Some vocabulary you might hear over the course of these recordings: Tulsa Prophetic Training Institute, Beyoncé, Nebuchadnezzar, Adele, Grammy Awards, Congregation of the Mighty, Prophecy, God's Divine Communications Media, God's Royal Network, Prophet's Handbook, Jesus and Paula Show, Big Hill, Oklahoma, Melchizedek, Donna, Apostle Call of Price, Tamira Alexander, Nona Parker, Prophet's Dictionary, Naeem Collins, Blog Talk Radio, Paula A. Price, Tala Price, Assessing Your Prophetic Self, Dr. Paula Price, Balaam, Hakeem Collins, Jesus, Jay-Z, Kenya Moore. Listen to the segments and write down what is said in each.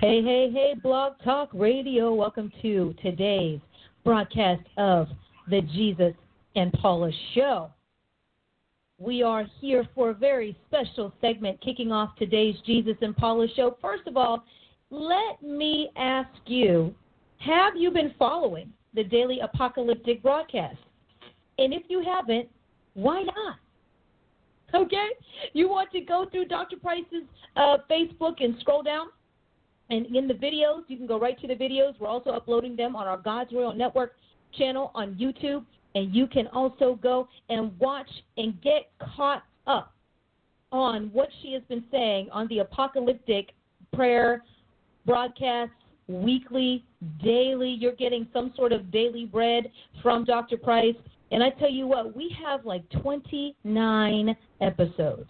Hey, hey, hey, Blog Talk Radio. Welcome to today's broadcast of the Jesus and Paula Show. We are here for a very special segment kicking off today's Jesus and Paula Show. First of all, let me ask you, have you been following the daily apocalyptic broadcast? And if you haven't, why not? Okay? You want to go through Dr. Price's Facebook and scroll down? And in the videos, you can go right to the videos. We're also uploading them on our God's Royal Network channel on YouTube. And you can also go and watch and get caught up on what she has been saying on the apocalyptic prayer broadcast, weekly, daily. You're getting some sort of daily bread from Dr. Price. And I tell you what, we have like 29 episodes,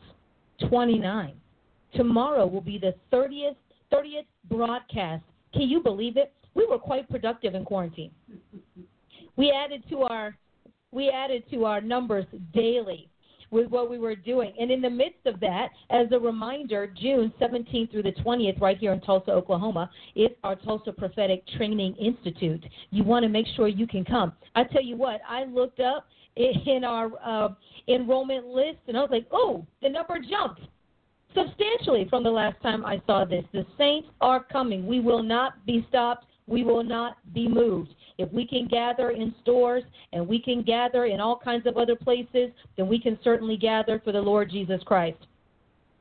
29. Tomorrow will be the 30th broadcast. Can you believe it? We were quite productive in quarantine. We added to our numbers daily with what we were doing. And in the midst of that, as a reminder, June 17th through the 20th, right here in Tulsa, Oklahoma, is our Tulsa Prophetic Training Institute. You want to make sure you can come. I tell you what, I looked up in our enrollment list, and I was like, oh, the number jumped substantially from the last time I saw this. The saints are coming. We will not be stopped. We will not be moved. If we can gather in stores and we can gather in all kinds of other places, then we can certainly gather for the Lord Jesus Christ.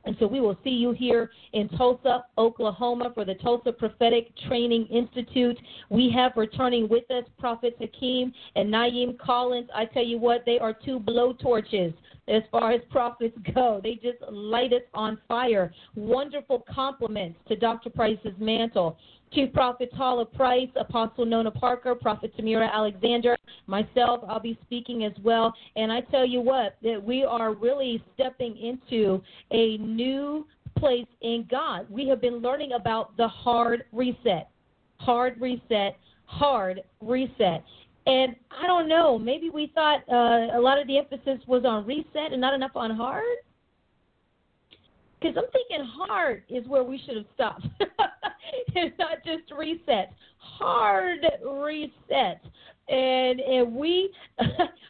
And so we will see you here in Tulsa, Oklahoma, for the Tulsa Prophetic Training Institute. We have returning with us Prophets Hakeem and Naeem Collins. I tell you what, they are two blowtorches as far as prophets go. They just light us on fire. Wonderful compliments to Dr. Price's mantle. Chief Prophet Tala Price, Apostle Nona Parker, Prophet Tamira Alexander, myself, I'll be speaking as well. And I tell you what, that we are really stepping into a new place in God. We have been learning about the hard reset. And I don't know, maybe we thought a lot of the emphasis was on reset and not enough on hard. Because I'm thinking hard is where we should have stopped. It's not just reset, hard reset. And we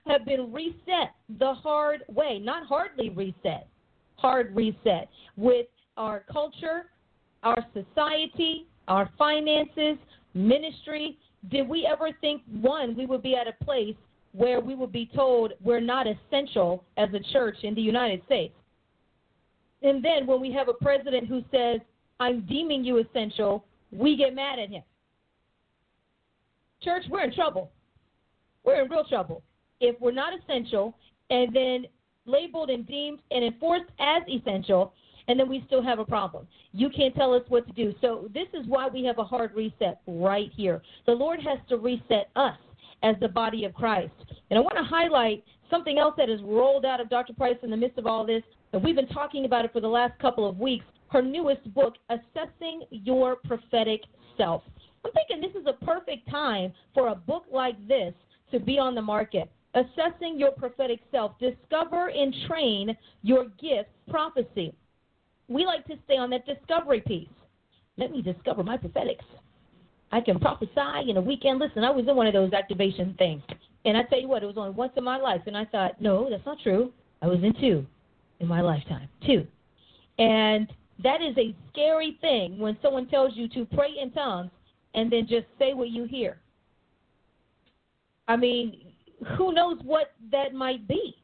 have been reset the hard way, not hardly reset, hard reset with our culture, our society, our finances, ministry. Did we ever think, one, we would be at a place where we would be told we're not essential as a church in the United States? And then when we have a president who says, I'm deeming you essential, we get mad at him. Church, we're in trouble. We're in real trouble. If we're not essential and then labeled and deemed and enforced as essential, and then we still have a problem. You can't tell us what to do. So this is why we have a hard reset right here. The Lord has to reset us as the body of Christ. And I want to highlight something else that is rolled out of Dr. Price in the midst of all this. And we've been talking about it for the last couple of weeks, her newest book, Assessing Your Prophetic Self. I'm thinking this is a perfect time for a book like this to be on the market. Assessing Your Prophetic Self, Discover and Train Your Gift Prophecy. We like to stay on that discovery piece. Let me discover my prophetics. I can prophesy in a weekend. Listen, I was in one of those activation things. And I tell you what, it was only once in my life. And I thought, no, that's not true. I was in two. In my lifetime, too. And that is a scary thing when someone tells you to pray in tongues and then just say what you hear. I mean, who knows what that might be?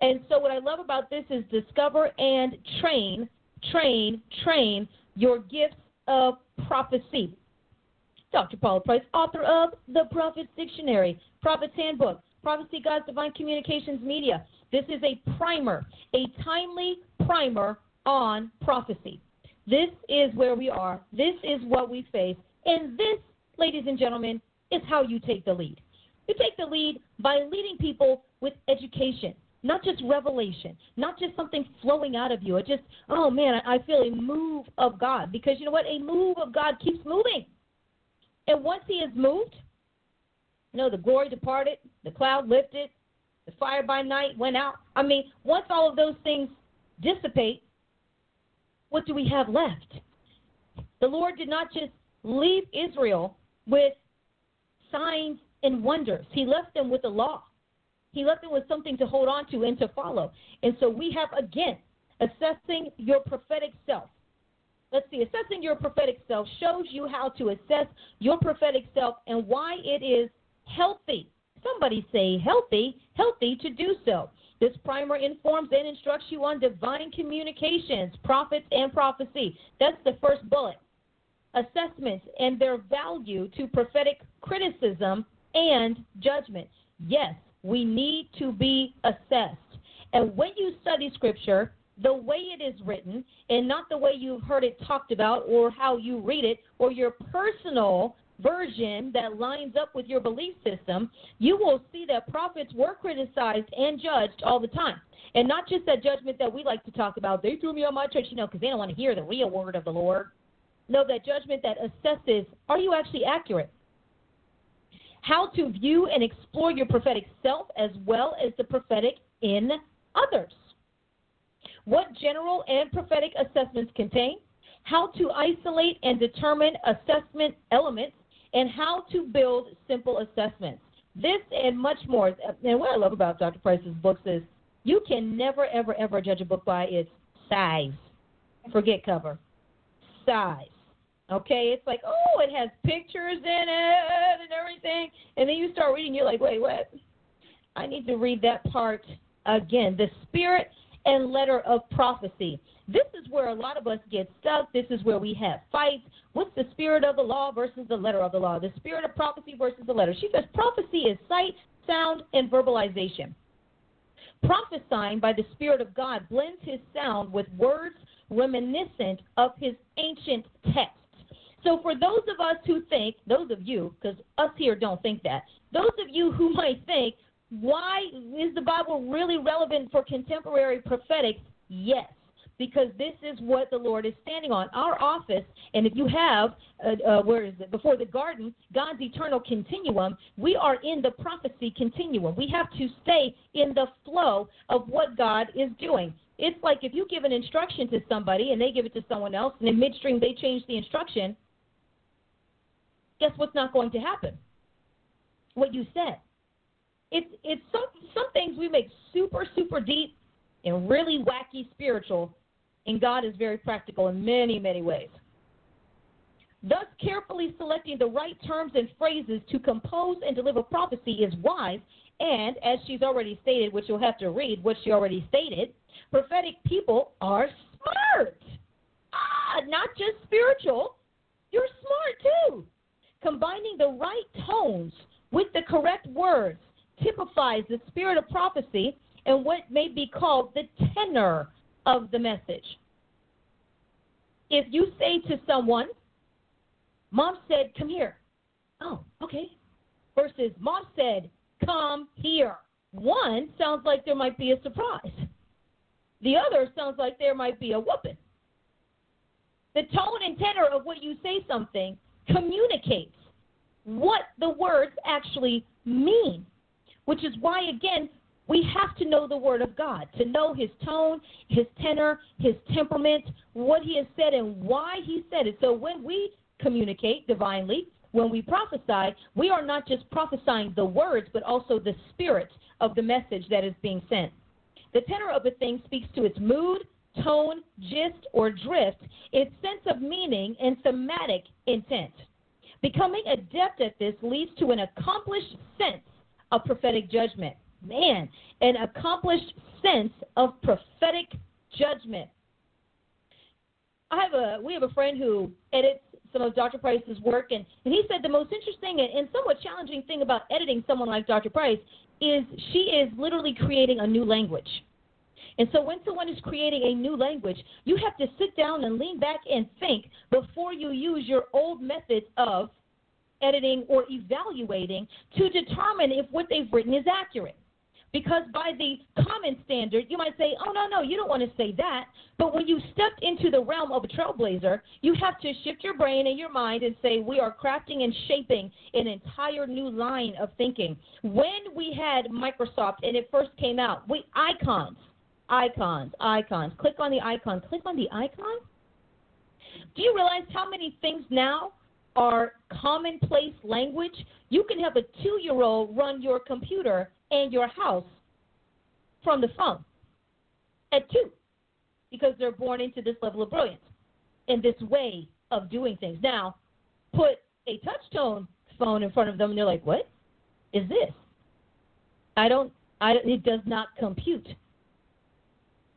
And so what I love about this is discover and train your gifts of prophecy. Dr. Paula Price, author of The Prophet's Dictionary, Prophet's Handbook, Prophecy, God's Divine Communications Media. This is a primer, a timely primer on prophecy. This is where we are. This is what we face. And this, ladies and gentlemen, is how you take the lead. You take the lead by leading people with education, not just revelation, not just something flowing out of you. It just, oh, man, I feel a move of God. Because you know what? A move of God keeps moving. And once he is moved, you know, the glory departed, the cloud lifted, the fire by night went out. I mean, once all of those things dissipate, what do we have left? The Lord did not just leave Israel with signs and wonders. He left them with the law. He left them with something to hold on to and to follow. And so we have, again, assessing your prophetic self. Let's see, assessing your prophetic self shows you how to assess your prophetic self and why it is healthy. Somebody say healthy to do so. This primer informs and instructs you on divine communications, prophets, and prophecy. That's the first bullet. Assessments and their value to prophetic criticism and judgment. Yes, we need to be assessed. And when you study Scripture, the way it is written and not the way you've heard it talked about or how you read it or your personal version that lines up with your belief system, you will see that prophets were criticized and judged all the time. And not just that judgment that we like to talk about. They threw me on my church, you know, because they don't want to hear the real word of the Lord. No, that judgment that assesses, are you actually accurate? How to view and explore your prophetic self as well as the prophetic in others. What general and prophetic assessments contain. How to isolate and determine assessment elements. And how to build simple assessments. This and much more. And what I love about Dr. Price's books is you can never, ever, ever judge a book by its size. Forget cover. Size. Okay? It's like, oh, it has pictures in it and everything. And then you start reading, you're like, wait, what? I need to read that part again. The spirit and letter of prophecy. This is where a lot of us get stuck. This is where we have fights. What's the spirit of the law versus the letter of the law? The spirit of prophecy versus the letter. She says prophecy is sight, sound, and verbalization. Prophesying by the Spirit of God blends his sound with words reminiscent of his ancient texts. So for those of us who think, those of you, because us here don't think that, those of you who might think, why is the Bible really relevant for contemporary prophetics? Yes, because this is what the Lord is standing on. Our office, and if you have, where is it, before the garden, God's eternal continuum, we are in the prophecy continuum. We have to stay in the flow of what God is doing. It's like if you give an instruction to somebody and they give it to someone else, and in midstream they change the instruction, guess what's not going to happen? What you said. It's some things we make super, super deep and really wacky spiritual, and God is very practical in many, many ways. Thus, carefully selecting the right terms and phrases to compose and deliver prophecy is wise, and as she's already stated, which you'll have to read, what she already stated, prophetic people are smart. Not just spiritual. You're smart, too. Combining the right tones with the correct words typifies the spirit of prophecy and what may be called the tenor of the message. If you say to someone, Mom said, come here. Oh, okay. Versus Mom said, come here. One sounds like there might be a surprise. The other sounds like there might be a whooping. The tone and tenor of what you say something communicates what the words actually mean. Which is why, again, we have to know the Word of God, to know His tone, His tenor, His temperament, what He has said and why He said it. So when we communicate divinely, when we prophesy, we are not just prophesying the words, but also the spirit of the message that is being sent. The tenor of a thing speaks to its mood, tone, gist, or drift, its sense of meaning, and thematic intent. Becoming adept at this leads to an accomplished sense of prophetic judgment. Man, an accomplished sense of prophetic judgment. We have a friend who edits some of Dr. Price's work, and he said the most interesting and somewhat challenging thing about editing someone like Dr. Price is she is literally creating a new language. And so when someone is creating a new language, you have to sit down and lean back and think before you use your old methods of editing or evaluating to determine if what they've written is accurate. Because by the common standard, you might say, oh, no, you don't want to say that. But when you stepped into the realm of a trailblazer, you have to shift your brain and your mind and say, we are crafting and shaping an entire new line of thinking. When we had Microsoft and it first came out, icons. Click on the icon. Click on the icon? Do you realize how many things now are commonplace language? You can have a 2-year-old run your computer and your house from the phone at 2 because they're born into this level of brilliance and this way of doing things. Now, put a touch-tone phone in front of them, and they're like, what is this? It does not compute.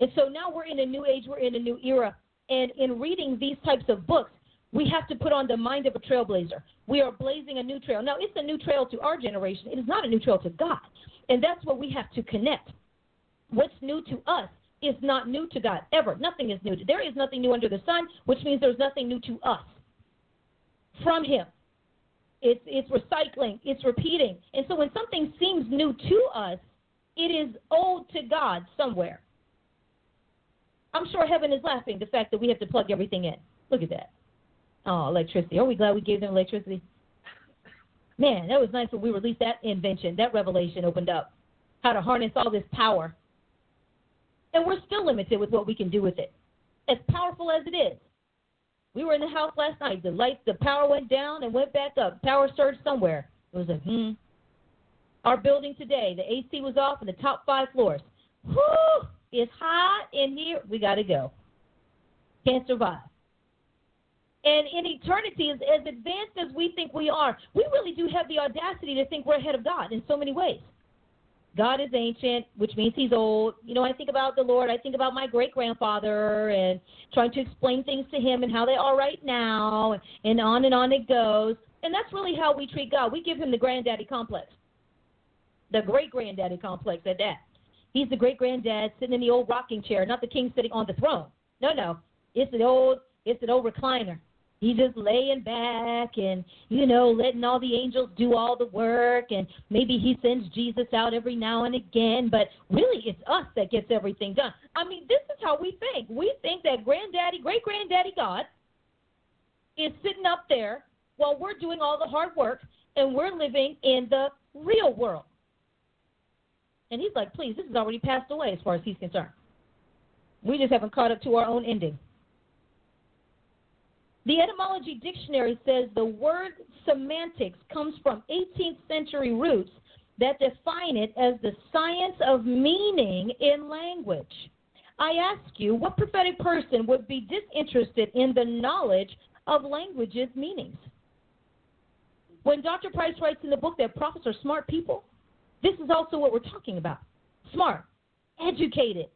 And so now we're in a new age, we're in a new era, and in reading these types of books, we have to put on the mind of a trailblazer. We are blazing a new trail. Now, it's a new trail to our generation. It is not a new trail to God. And that's what we have to connect. What's new to us is not new to God, ever. Nothing is new. There is nothing new under the sun, which means there's nothing new to us from him. It's recycling. It's repeating. And so when something seems new to us, it is old to God somewhere. I'm sure heaven is laughing, the fact that we have to plug everything in. Look at that. Oh, electricity. Are we glad we gave them electricity? Man, that was nice when we released that invention. That revelation opened up how to harness all this power. And we're still limited with what we can do with it, as powerful as it is. We were in the house last night. The lights, the power went down and went back up. Power surged somewhere. It was like, Our building today, the AC was off in the top 5 floors. Whoo! It's hot in here. We got to go. Can't survive. And in eternity, as advanced as we think we are, we really do have the audacity to think we're ahead of God in so many ways. God is ancient, which means he's old. You know, I think about the Lord. I think about my great-grandfather and trying to explain things to him and how they are right now, and on it goes. And that's really how we treat God. We give him the granddaddy complex, the great-granddaddy complex at that. He's the great-granddad sitting in the old rocking chair, not the king sitting on the throne. No. It's an old recliner. He's just laying back and, letting all the angels do all the work. And maybe he sends Jesus out every now and again. But really, it's us that gets everything done. I mean, this is how we think. We think that great-granddaddy God is sitting up there while we're doing all the hard work and we're living in the real world. And he's like, please, this has already passed away as far as he's concerned. We just haven't caught up to our own ending. The etymology dictionary says the word semantics comes from 18th century roots that define it as the science of meaning in language. I ask you, what prophetic person would be disinterested in the knowledge of language's meanings? When Dr. Price writes in the book that prophets are smart people, this is also what we're talking about. Smart, educated,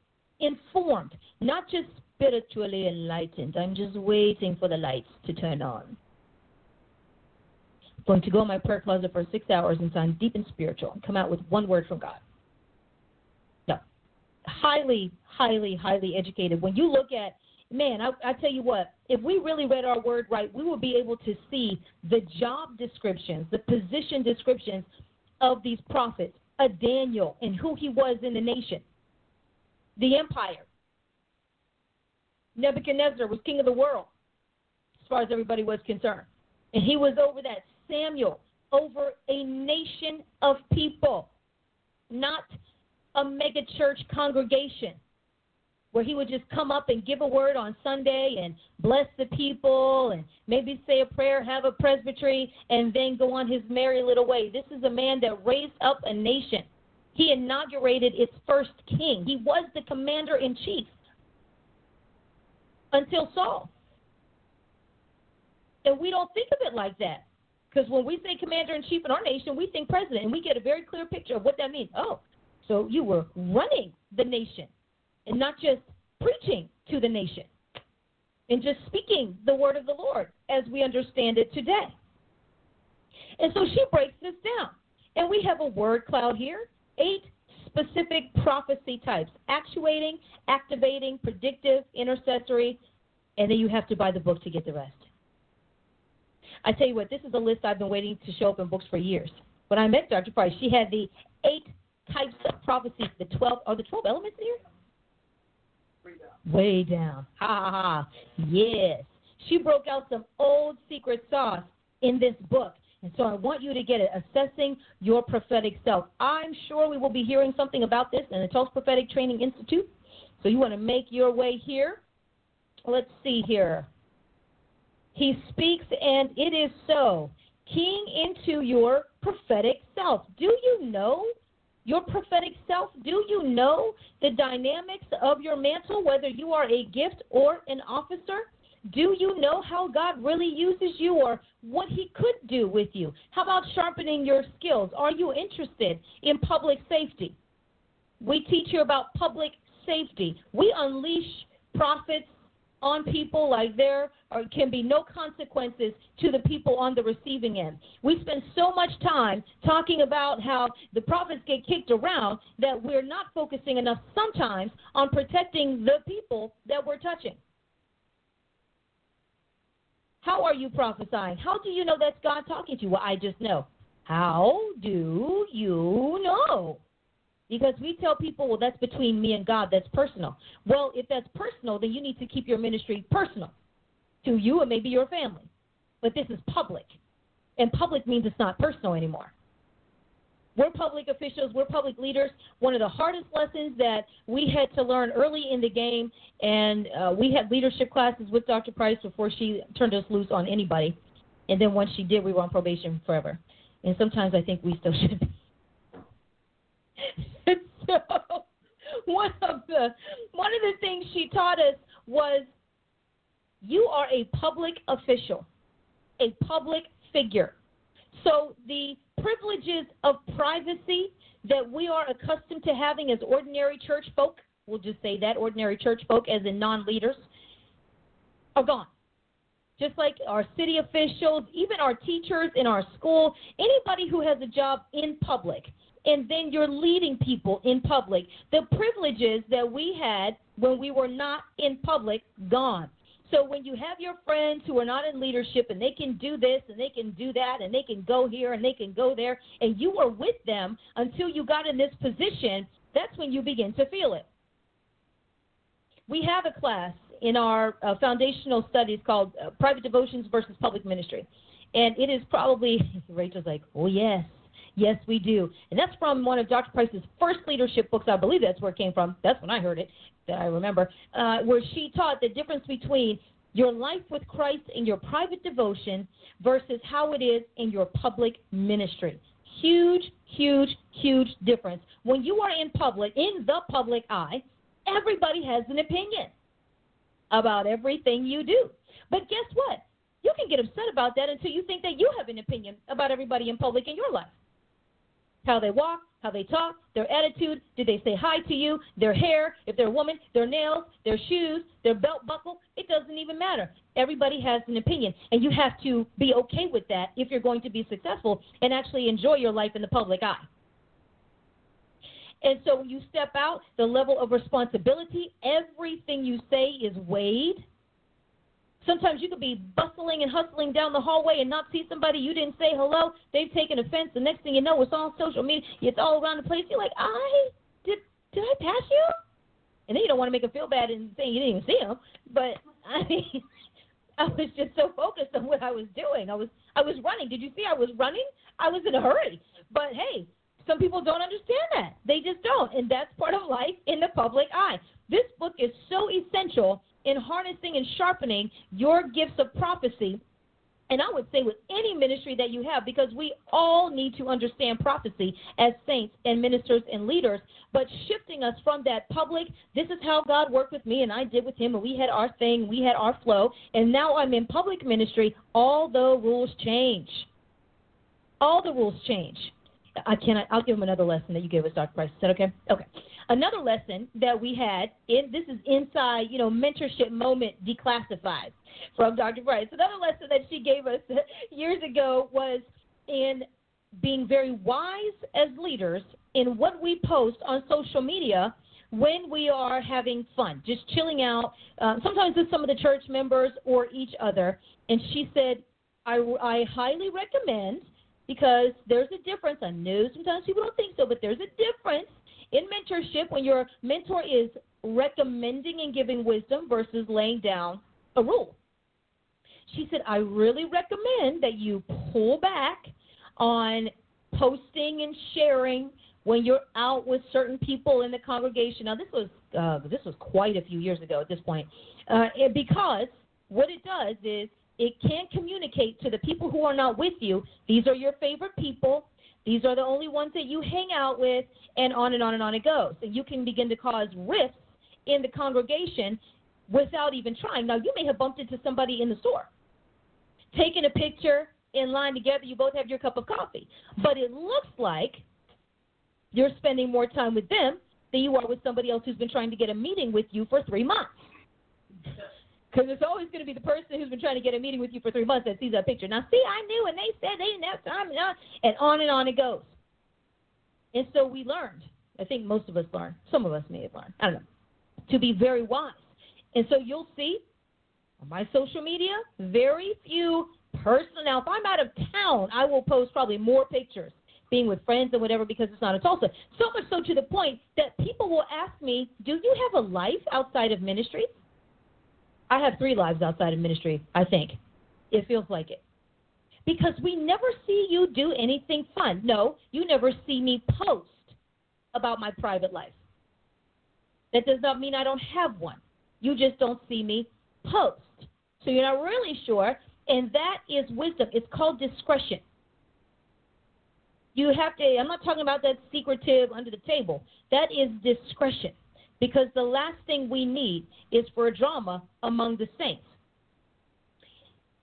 informed, not just spiritually enlightened. I'm just waiting for the lights to turn on. I'm going to go in my prayer closet for 6 hours and sound deep and spiritual and come out with one word from God. No. Highly, highly, highly educated. When you look at, man, I tell you what, if we really read our word right, we will be able to see the job descriptions, the position descriptions of these prophets, a Daniel and who he was in the nation, the empire. Nebuchadnezzar was king of the world as far as everybody was concerned. And he was over that. Samuel, over a nation of people, not a mega church congregation where he would just come up and give a word on Sunday and bless the people and maybe say a prayer, have a presbytery, and then go on his merry little way. This is a man that raised up a nation. He inaugurated its first king. He was the commander-in-chief. Until Saul. And we don't think of it like that. Because when we say commander-in-chief in our nation, we think president. And we get a very clear picture of what that means. Oh, so you were running the nation and not just preaching to the nation and just speaking the word of the Lord as we understand it today. And so she breaks this down. And we have a word cloud here, 8 specific prophecy types: actuating, activating, predictive, intercessory, and then you have to buy the book to get the rest. I tell you what, this is a list I've been waiting to show up in books for years. When I met Dr. Price, she had the 8 types of prophecy, the 12, are the 12 elements here? Way down. Ha ha ha. Yes. She broke out some old secret sauce in this book. And so I want you to get it, Assessing Your Prophetic Self. I'm sure we will be hearing something about this in the Tulsa Prophetic Training Institute. So you want to make your way here. Let's see here. He speaks, and it is so. Keying into your prophetic self. Do you know your prophetic self? Do you know the dynamics of your mantle, whether you are a gift or an officer? Do you know how God really uses you or what he could do with you? How about sharpening your skills? Are you interested in public safety? We teach you about public safety. We unleash prophets on people like there or can be no consequences to the people on the receiving end. We spend so much time talking about how the prophets get kicked around that we're not focusing enough sometimes on protecting the people that we're touching. How are you prophesying? How do you know that's God talking to you? Well, I just know. How do you know? Because we tell people, well, that's between me and God. That's personal. Well, if that's personal, then you need to keep your ministry personal to you and maybe your family. But this is public, and public means it's not personal anymore. We're public officials. We're public leaders. One of the hardest lessons that we had to learn early in the game, and we had leadership classes with Dr. Price before she turned us loose on anybody. And then once she did, we were on probation forever. And sometimes I think we still should be. So one of the things she taught us was you are a public official, a public figure. So the privileges of privacy that we are accustomed to having as ordinary church folk, we'll just say that, ordinary church folk as in non-leaders, are gone. Just like our city officials, even our teachers in our school, anybody who has a job in public, and then you're leading people in public. The privileges that we had when we were not in public, gone. So when you have your friends who are not in leadership and they can do this and they can do that and they can go here and they can go there, and you were with them until you got in this position, that's when you begin to feel it. We have a class in our foundational studies called Private Devotions versus Public Ministry. And it is probably, Rachel's like, oh, yes. Yes, we do. And that's from one of Dr. Price's first leadership books. I believe that's where it came from. That's when I heard it, that I remember, where she taught the difference between your life with Christ in your private devotion versus how it is in your public ministry. Huge, huge, huge difference. When you are in public, in the public eye, everybody has an opinion about everything you do. But guess what? You can get upset about that until you think that you have an opinion about everybody in public in your life. How they walk, how they talk, their attitude, did they say hi to you, their hair, if they're a woman, their nails, their shoes, their belt buckle, it doesn't even matter. Everybody has an opinion, and you have to be okay with that if you're going to be successful and actually enjoy your life in the public eye. And so when you step out, the level of responsibility, everything you say is weighed. Sometimes you could be bustling and hustling down the hallway and not see somebody. You didn't say hello. They've taken offense. The next thing you know, it's on social media. It's all around the place. You're like, did I pass you? And then you don't want to make them feel bad and saying you didn't even see them. But, I mean, I was just so focused on what I was doing. I was running. Did you see I was running? I was in a hurry. But, hey, some people don't understand that. They just don't. And that's part of life in the public eye. This book is so essential in harnessing and sharpening your gifts of prophecy, and I would say with any ministry that you have, because we all need to understand prophecy as saints and ministers and leaders, but shifting us from that public, this is how God worked with me and I did with him and we had our thing, we had our flow, and now I'm in public ministry, all the rules change. All the rules change. I'll give him another lesson that you gave us, Dr. Price. Is that okay? Okay. Another lesson that we had, this is inside, mentorship moment declassified from Dr. Price. Another lesson that she gave us years ago was in being very wise as leaders in what we post on social media when we are having fun, just chilling out, sometimes with some of the church members or each other. And she said, I highly recommend, because there's a difference. I know sometimes people don't think so, but there's a difference in mentorship when your mentor is recommending and giving wisdom versus laying down a rule. She said, I really recommend that you pull back on posting and sharing when you're out with certain people in the congregation. Now, this was quite a few years ago at this point, because what it does is it can communicate to the people who are not with you, these are your favorite people, these are the only ones that you hang out with, and on and on and on it goes. So you can begin to cause rifts in the congregation without even trying. Now, you may have bumped into somebody in the store, taken a picture in line together, you both have your cup of coffee. But it looks like you're spending more time with them than you are with somebody else who's been trying to get a meeting with you for 3 months. Because it's always going to be the person who's been trying to get a meeting with you for 3 months that sees that picture. Now, see, I knew, and they said they didn't have time, and on it goes. And so we learned, I think most of us learned, some of us may have learned, I don't know, to be very wise. And so you'll see on my social media, very few personal. Now, if I'm out of town, I will post probably more pictures being with friends and whatever, because it's not in Tulsa. So much so to the point that people will ask me, do you have a life outside of ministry? I have 3 lives outside of ministry, I think. It feels like it. Because we never see you do anything fun. No, you never see me post about my private life. That does not mean I don't have one. You just don't see me post. So you're not really sure, and that is wisdom. It's called discretion. You have to, I'm not talking about that secretive under the table. That is discretion. Because the last thing we need is for drama among the saints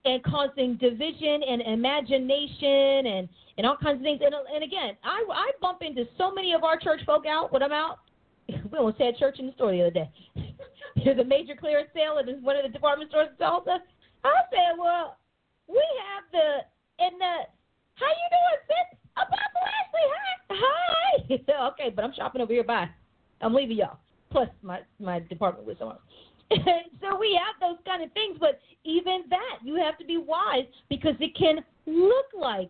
and causing division and imagination and all kinds of things. And again, I bump into so many of our church folk out when I'm out. We almost had church in the store the other day. There's a major clearance sale at one of the department stores in Tulsa. I said, well, we have how you doing, sis? Apostle Ashley, hi. Hi. Okay, but I'm shopping over here. Bye. I'm leaving y'all. Plus, my department was on. So we have those kind of things, but even that, you have to be wise, because it can look like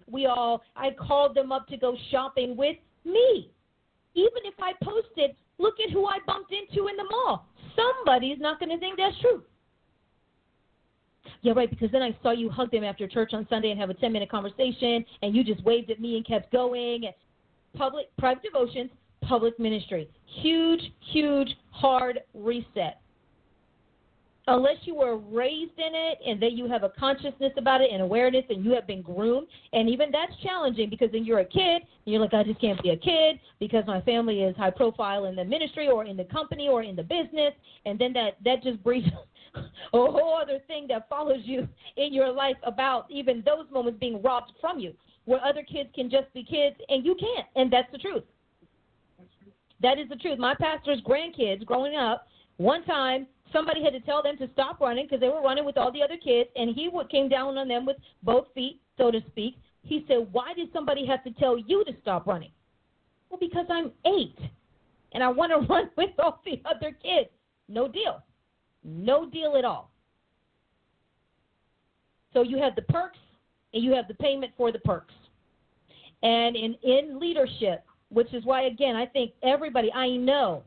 I called them up to go shopping with me. Even if I posted, look at who I bumped into in the mall. Somebody's not going to think that's true. Yeah, right, because then I saw you hug them after church on Sunday and have a 10-minute conversation, and you just waved at me and kept going. Public, private devotions. Public ministry. Huge, huge, hard reset. Unless you were raised in it and that you have a consciousness about it and awareness and you have been groomed, and even that's challenging, because then you're a kid and you're like, I just can't be a kid because my family is high profile in the ministry or in the company or in the business, and then that just breeds a whole other thing that follows you in your life about even those moments being robbed from you, where other kids can just be kids and you can't, and that's the truth. That is the truth. My pastor's grandkids growing up, one time somebody had to tell them to stop running because they were running with all the other kids, and he came down on them with both feet, so to speak. He said, why did somebody have to tell you to stop running? Well, because I'm 8, and I want to run with all the other kids. No deal. No deal at all. So you have the perks, and you have the payment for the perks. And in leadership, which is why, again, I think everybody, I know,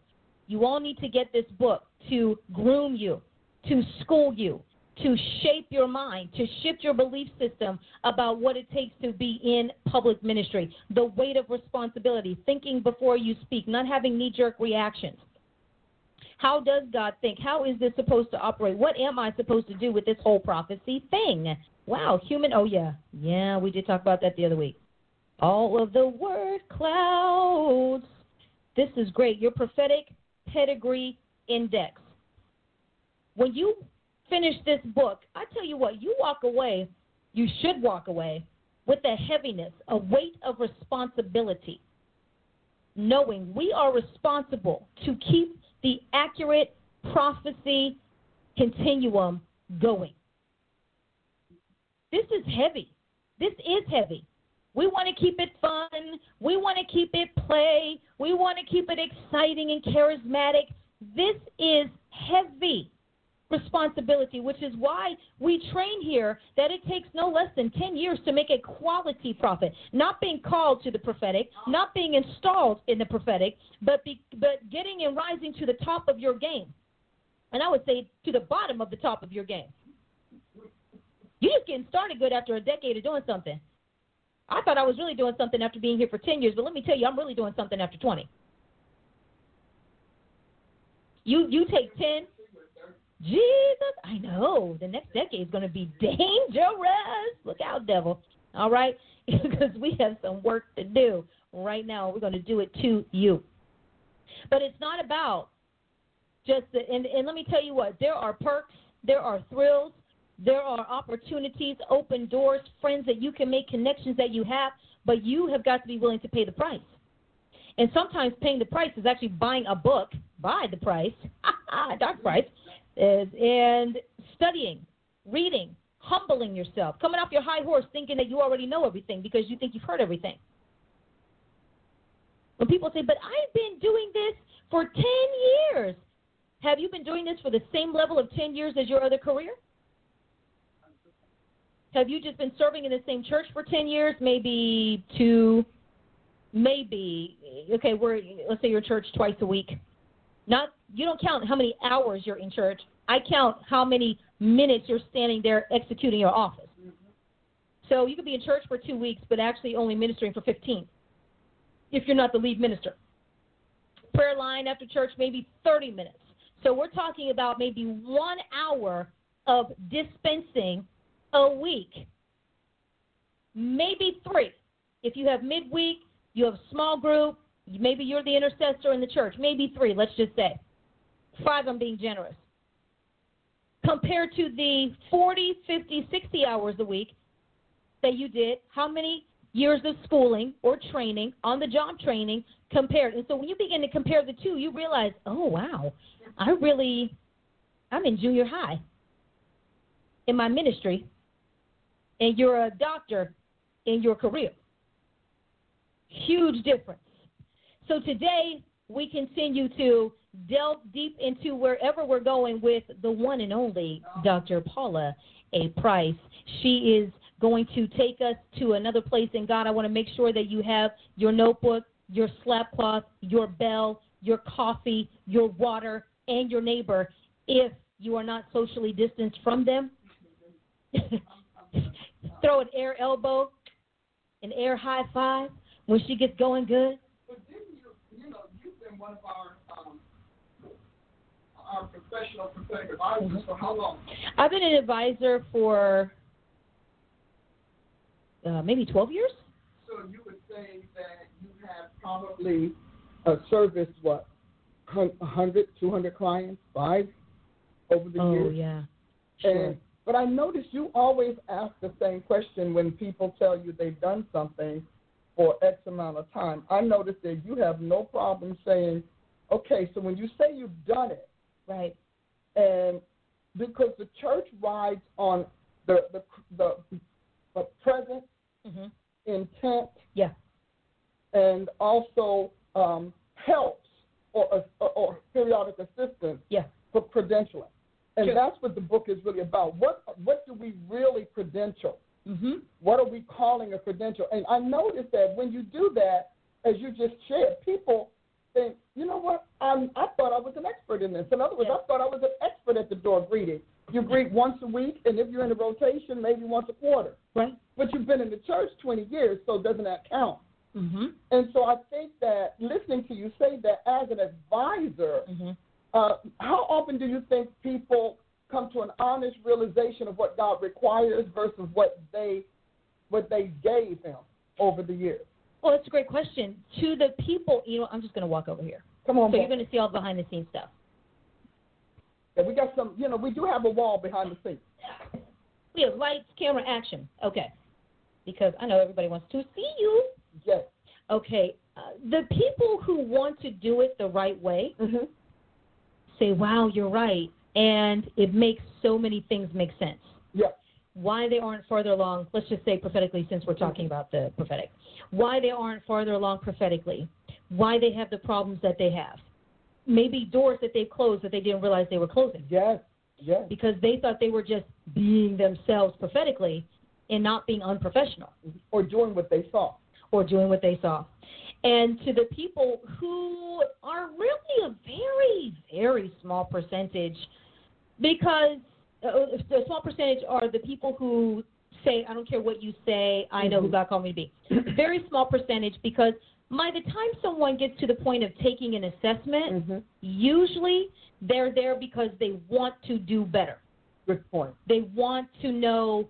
you all need to get this book to groom you, to school you, to shape your mind, to shift your belief system about what it takes to be in public ministry, the weight of responsibility, thinking before you speak, not having knee-jerk reactions. How does God think? How is this supposed to operate? What am I supposed to do with this whole prophecy thing? Wow, human, oh, yeah. Yeah, we did talk about that the other week. All of the word clouds. This is great. Your prophetic pedigree index. When you finish this book, I tell you what, you should walk away with a heaviness, a weight of responsibility, knowing we are responsible to keep the accurate prophecy continuum going. This is heavy. We want to keep it fun. We want to keep it play. We want to keep it exciting and charismatic. This is heavy responsibility, which is why we train here that it takes no less than 10 years to make a quality prophet, not being called to the prophetic, not being installed in the prophetic, but getting and rising to the top of your game. And I would say to the bottom of the top of your game. You're just getting started good after a decade of doing something. I thought I was really doing something after being here for 10 years, but let me tell you, I'm really doing something after 20. You take 10. Jesus, I know. The next decade is going to be dangerous. Look out, devil. All right? Because we have some work to do right now. We're going to do it to you. But it's not about just the – and let me tell you what. There are perks. There are thrills. There are opportunities, open doors, friends that you can make, connections that you have, but you have got to be willing to pay the price. And sometimes paying the price is actually buying a book by the price, Dr. Price, and studying, reading, humbling yourself, coming off your high horse thinking that you already know everything because you think you've heard everything. When people say, but I've been doing this for 10 years. Have you been doing this for the same level of 10 years as your other career? Have you just been serving in the same church for 10 years, maybe two, maybe, okay, let's say you're in church twice a week. You don't count how many hours you're in church. I count how many minutes you're standing there executing your office. So you could be in church for 2 weeks, but actually only ministering for 15 if you're not the lead minister. Prayer line after church, maybe 30 minutes. So we're talking about maybe 1 hour of dispensing a week, maybe 3. If you have midweek, you have small group, maybe you're the intercessor in the church, maybe 3, let's just say. 5, I'm being generous. Compared to the 40, 50, 60 hours a week that you did, how many years of schooling or training, on-the-job training, compared? And so when you begin to compare the two, you realize, oh, wow, I'm in junior high in my ministry, and you're a doctor in your career. Huge difference. So today we continue to delve deep into wherever we're going with the one and only Dr. Paula A. Price. She is going to take us to another place in God. I want to make sure that you have your notebook, your slapcloth, your bell, your coffee, your water, and your neighbor if you are not socially distanced from them. Throw an air elbow, an air high five when she gets going good. But didn't you've been one of our professional prophetic advisors for how long? I've been an advisor for maybe 12 years. So you would say that you have probably serviced, 100, 200 clients, 5 over the years? Oh, yeah, sure. But I noticed you always ask the same question when people tell you they've done something for X amount of time. I noticed that you have no problem saying, okay, so when you say you've done it, right? And because the church rides on the present, intent, yeah, and also helps or periodic assistance, yeah, for credentialing. And sure, that's what the book is really about. What do we really credential? Mm-hmm. What are we calling a credential? And I noticed that when you do that, as you just shared, people think, you know what, I thought I was an expert in this. In other words, yeah, I thought I was an expert at the door greeting. You greet once a week, and if you're in a rotation, maybe once a quarter. Right. But you've been in the church 20 years, so doesn't that count? Mm-hmm. And so I think that listening to you say that as an advisor, mm-hmm, how often do you think people come to an honest realization of what God requires versus what they gave him over the years? Well, that's a great question. To the people, you know, I'm just going to walk over here. Come on. So you're going to see all behind the scenes stuff. Yeah, we got some, you know, we do have a wall behind the scenes. We have lights, camera, action. Okay. Because I know everybody wants to see you. Yes. Okay. The people who want to do it the right way, mm-hmm, say, wow, you're right, and it makes so many things make sense. Yeah. why they aren't farther along, let's just say prophetically, since we're talking about the prophetic, why they aren't farther along prophetically, why they have the problems that they have. Maybe doors that they closed that they didn't realize they were closing. Yes, yes. Because they thought they were just being themselves prophetically and not being unprofessional. Or doing what they saw. Or doing what they saw. And to the people who are really a very, very small percentage, because the small percentage are the people who say, I don't care what you say, I know who God called me to be. Very small percentage, because by the time someone gets to the point of taking an assessment, usually they're there because they want to do better. Good point. They want to know,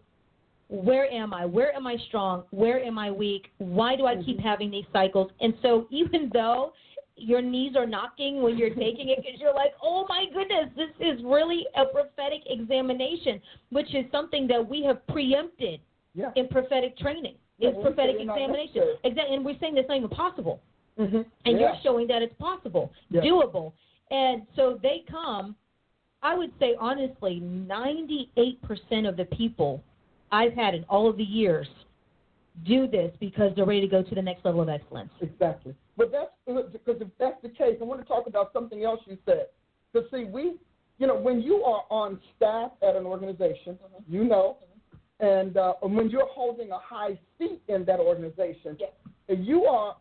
where am I? Where am I strong? Where am I weak? Why do I keep having these cycles? And so even though your knees are knocking when you're taking it, because you're like, oh, my goodness, this is really a prophetic examination, which is something that we have preempted in prophetic training. It's prophetic examination. Exactly. And we're saying that's not even possible. And you're showing that it's possible, doable. And so they come, I would say, honestly, 98% of the people I've had in all of the years do this because they're ready to go to the next level of excellence. Exactly. But that's because if that's the case, I want to talk about something else you said. Because, see, we, you know, when you are on staff at an organization, you know, and when you're holding a high seat in that organization, you are,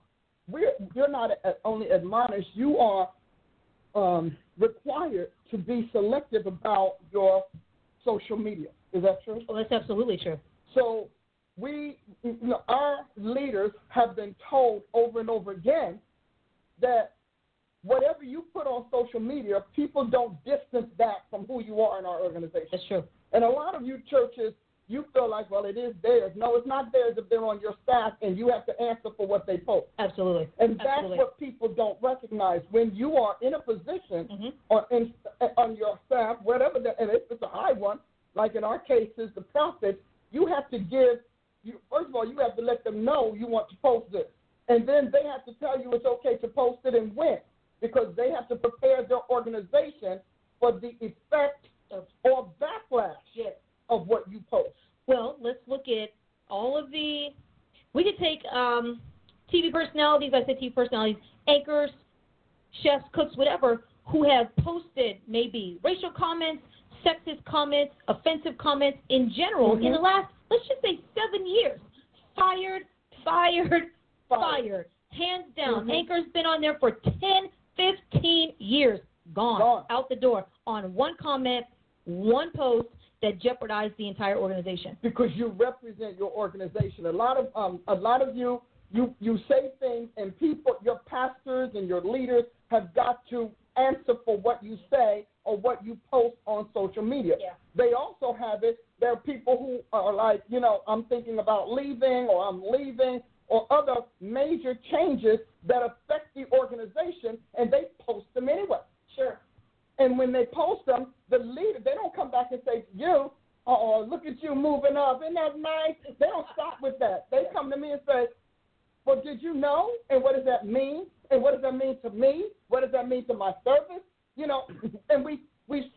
you're not only admonished, you are required to be selective about your social media. Is that true? Well, that's absolutely true. So we, you know, our leaders have been told over and over again that whatever you put on social media, people don't distance that from who you are in our organization. That's true. And a lot of you churches, you feel like, well, it is theirs. No, it's not theirs if they're on your staff and you have to answer for what they post. Absolutely. And that's what people don't recognize. When you are in a position on your staff, whatever, and if it's a high one, like in our cases, the prophets, you have to give, first of all, you have to let them know you want to post this. And then they have to tell you it's okay to post it and when, because they have to prepare their organization for the effect or backlash of what you post. Well, let's look at all of the, we could take TV personalities, I said TV personalities, anchors, chefs, cooks, whatever, who have posted maybe racial comments, sexist comments, offensive comments in general in the last, let's just say, 7 years. Fired. Hands down. Anchor's been on there for 10, 15 years. Gone. Out the door. On one comment, one post that jeopardized the entire organization. Because you represent your organization. A lot of you say things, and people, your pastors and your leaders have got to answer for what you say or what you post on social media. Yeah. They also have it. There are people who are like, you know, I'm thinking about leaving, or I'm leaving, or other major changes that affect the organization, and they post them anyway. Sure. And when they post them, the leader, they don't come back and say, you, uh-oh, look at you moving up. Isn't that nice? They don't stop with that. They come to me and say, well, did you know? And what does that mean? And what does that mean to me? What does that mean to my service? You know, and we've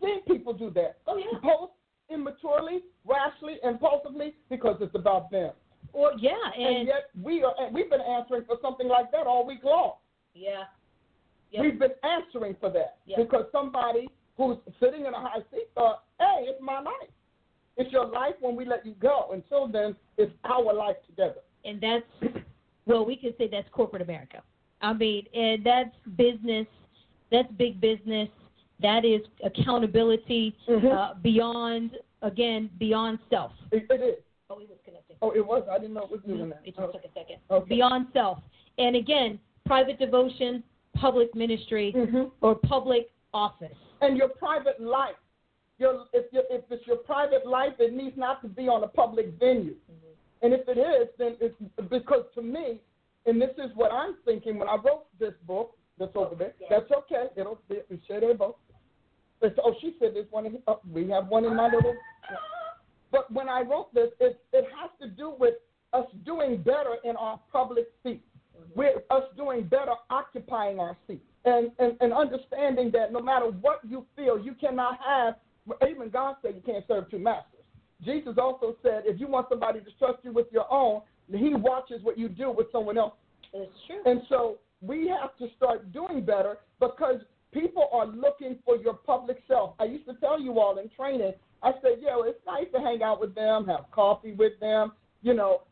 seen people do that. Oh, yeah. Post immaturely, rashly, impulsively, because it's about them. Well, yeah. And yet we've been answering for something like that all week long. Yeah. Yep. We've been answering for that because somebody who's sitting in a high seat thought, hey, it's my life. It's your life when we let you go. Until then, it's our life together. And that's, well, we could say that's corporate America. I mean, and that's business. That's big business. That is accountability beyond self. It is. Oh, it was connected. Oh, it was? I didn't know it was doing that. It just took a second. Okay. Beyond self. And, again, private devotion, public ministry, or public office. And your private life. If it's your private life, it needs not to be on a public venue. And if it is, then it's because to me, and this is what I'm thinking when I wrote this book, that's over there. That's okay. It'll be shared over both. Oh, she said there's one. We have one in my little. But when I wrote this, it has to do with us doing better in our public seat. With us doing better occupying our seat. And understanding that no matter what you feel, you cannot have, even God said you can't serve two masters. Jesus also said, if you want somebody to trust you with your own, he watches what you do with someone else. It's true. And so we have to start doing better because people are looking for your public self. I used to tell you all in training, I said, yo, it's nice to hang out with them, have coffee with them, you know,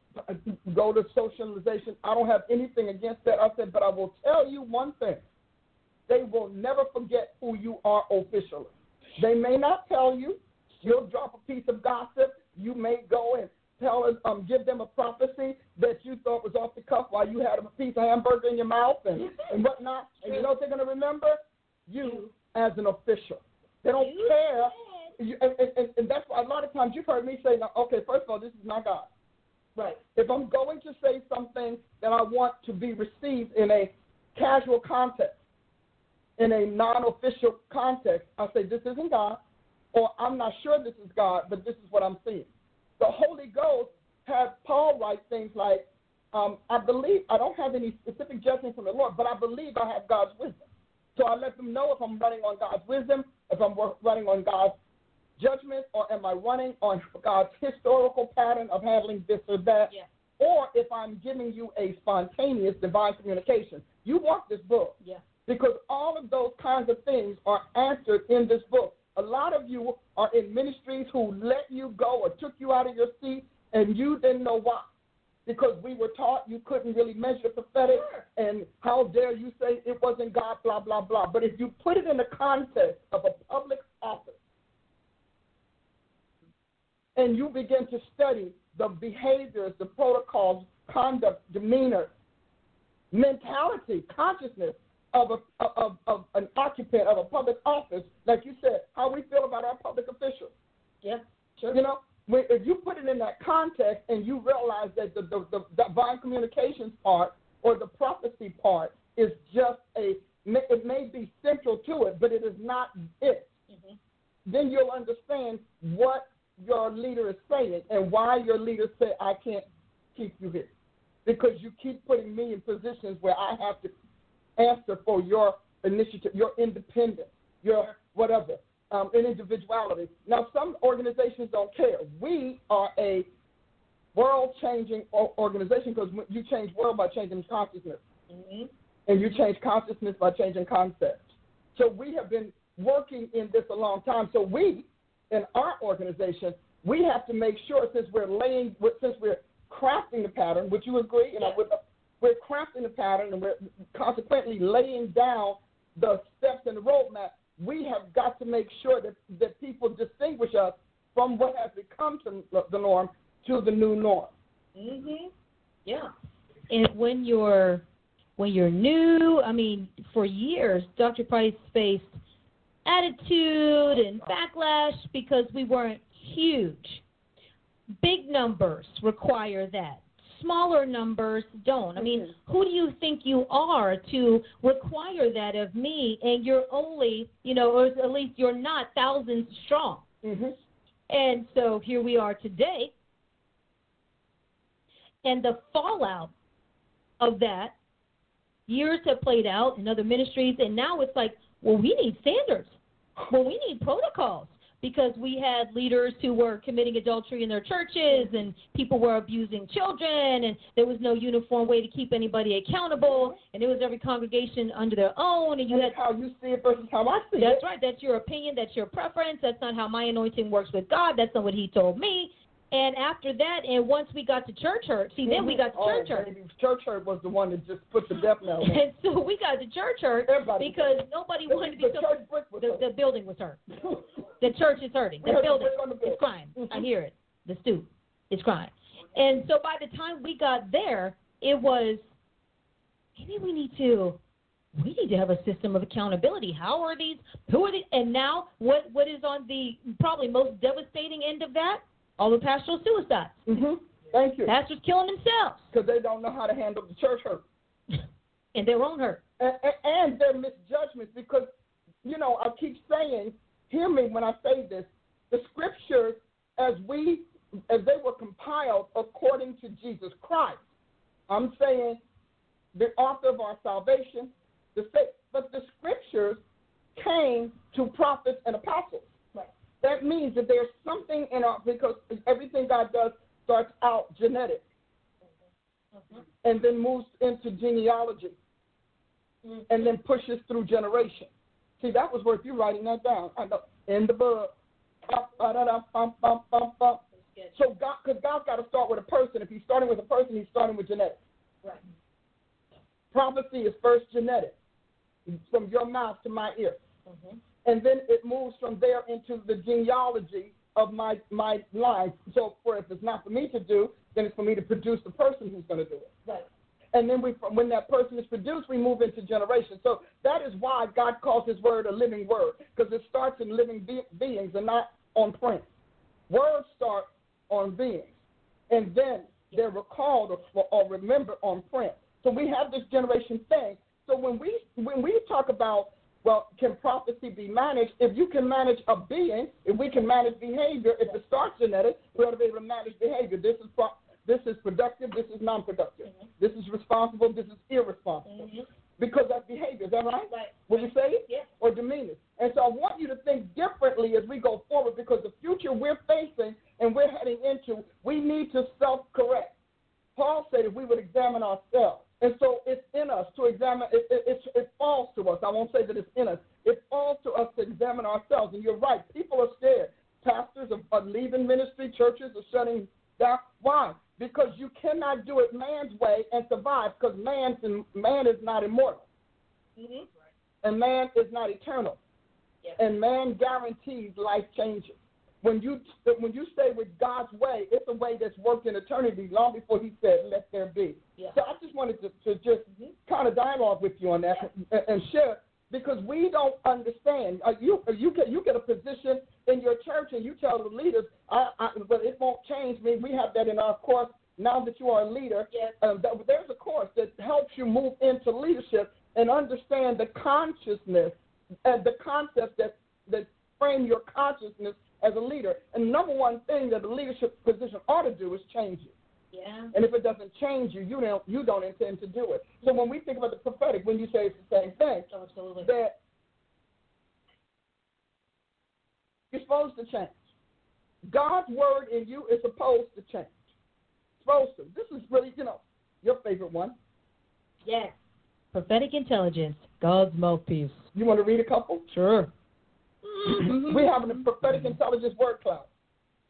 go to socialization. I don't have anything against that. I said, but I will tell you one thing. They will never forget who you are officially. They may not tell you. You'll drop a piece of gossip. You may go and tell us, give them a prophecy that you thought was off the cuff while you had a piece of hamburger in your mouth and whatnot. And you know what they're going to remember? You as an official. They don't care. And that's why a lot of times you've heard me say, no, okay, first of all, this is not God. Right. If I'm going to say something that I want to be received in a casual context, in a non-official context, I say this isn't God, or I'm not sure this is God, but this is what I'm seeing. The Holy Ghost had Paul write things like, I believe, I don't have any specific judgment from the Lord, but I believe I have God's wisdom. So I let them know if I'm running on God's wisdom, if I'm running on God's judgment, or am I running on God's historical pattern of handling this or that, yeah. Or if I'm giving you a spontaneous divine communication. You want this book. Yeah. Because all of those kinds of things are answered in this book. A lot of you are in ministries who let you go or took you out of your seat, and you didn't know why. Because we were taught you couldn't really measure prophetic, and how dare you say it wasn't God, blah, blah, blah. But if you put it in the context of a public office, and you begin to study the behaviors, the protocols, conduct, demeanor, mentality, consciousness, of an occupant of a public office, like you said, how we feel about our public officials. Yeah, sure. You know, if you put it in that context and you realize that the divine communications part or the prophecy part is just it may be central to it, but it is not it. Mm-hmm. Then you'll understand what your leader is saying and why your leader said, I can't keep you here because you keep putting me in positions where I have to answer for your initiative, your independence, your whatever, and individuality. Now, some organizations don't care. We are a world-changing organization because you change world by changing consciousness, mm-hmm. and you change consciousness by changing concepts. So we have been working in this a long time. So we, in our organization, we have to make sure since we're crafting the pattern, would you agree? And I would. We're crafting the pattern, and we're consequently laying down the steps and the roadmap. We have got to make sure that people distinguish us from what has become the norm to the new norm. Mhm. Yeah. And when you're new, I mean, for years, Dr. Price faced attitude and backlash because we weren't huge. Big numbers require that. Smaller numbers don't. I mean, who do you think you are to require that of me? And you're only, you know, or at least you're not thousands strong. Mm-hmm. And so here we are today. And the fallout of that, years have played out in other ministries. And now it's like, well, we need standards. Well, we need protocols. Because we had leaders who were committing adultery in their churches and people were abusing children and there was no uniform way to keep anybody accountable and it was every congregation under their own. And that's how you see it versus how I see it. That's right. That's your opinion. That's your preference. That's not how my anointing works with God. That's not what he told me. And after that, and once we got to church hurt, church hurt. Baby, church hurt was the one that just put the death knell on. And so we got to church hurt because nobody wanted to be so. The building was hurt. The church is hurting. The building is crying. Mm-hmm. I hear it. The stoop is crying. And so by the time we got there, it was maybe we need to have a system of accountability. How are these? Who are these? And now what is on the probably most devastating end of that? All the pastoral suicides. Mm-hmm. Thank you. Pastors killing themselves. Because they don't know how to handle the church hurt. And their own hurt. And their misjudgments because, you know, I keep saying, hear me when I say this, the scriptures as they were compiled according to Jesus Christ, I'm saying the author of our salvation, but the scriptures came to prophets and apostles. Right. That means that there's something in our, because everything God does starts out genetic and then moves into genealogy and then pushes through generation. See, that was worth you writing that down. I know, in the book. So God, because God's got to start with a person. If he's starting with a person, he's starting with genetics. Right. Prophecy is first genetic, from your mouth to my ear. Mm-hmm. And then it moves from there into the genealogy of my life. So for if it's not for me to do, then it's for me to produce the person who's going to do it. Right. And then when that person is produced, we move into generation. So that is why God calls his word a living word, because it starts in living beings and not on print. Words start on beings, and then they're recalled or remembered on print. So we have this generation thing. So when we talk about, well, can prophecy be managed? If you can manage a being, if we can manage behavior, if it starts genetic, we ought to be able to manage behavior. This is productive, this is non-productive. Mm-hmm. This is responsible, this is irresponsible. Mm-hmm. Because that's behavior, is that right? Right. Would you say it? Yes. Or demeanor. And so I want you to think differently as we go forward, because the future we're facing and we're heading into, we need to self-correct. Paul said if we would examine ourselves. And so it's in us to examine, it falls to us. I won't say that it's in us. It falls to us to examine ourselves. And you're right, people are scared. Pastors are leaving ministry, churches are shutting down. Why? Because you cannot do it man's way and survive, because man is not immortal. Mm-hmm. Right. And man is not eternal. Yes. And man guarantees life changes. When you stay with God's way, it's a way that's worked in eternity long before he said, let there be. Yeah. So I just wanted to just kind of dialogue with you on that and share, because we don't understand. You get a position in your church and you tell the leaders, but it won't change me. We have that in our course, now that you are a leader. Yes. There's a course that helps you move into leadership and understand the consciousness and the concepts that frame your consciousness as a leader. And the number one thing that a leadership position ought to do is change you. Yeah. And if it doesn't change you, you don't intend to do it. So when we think about the prophetic, when you say it's the same thing, absolutely, that you're supposed to change. God's word in you is supposed to change. Supposed to. This is really, your favorite one. Yes. Prophetic intelligence, God's mouthpiece. You want to read a couple? Sure. We're having a prophetic intelligence word cloud.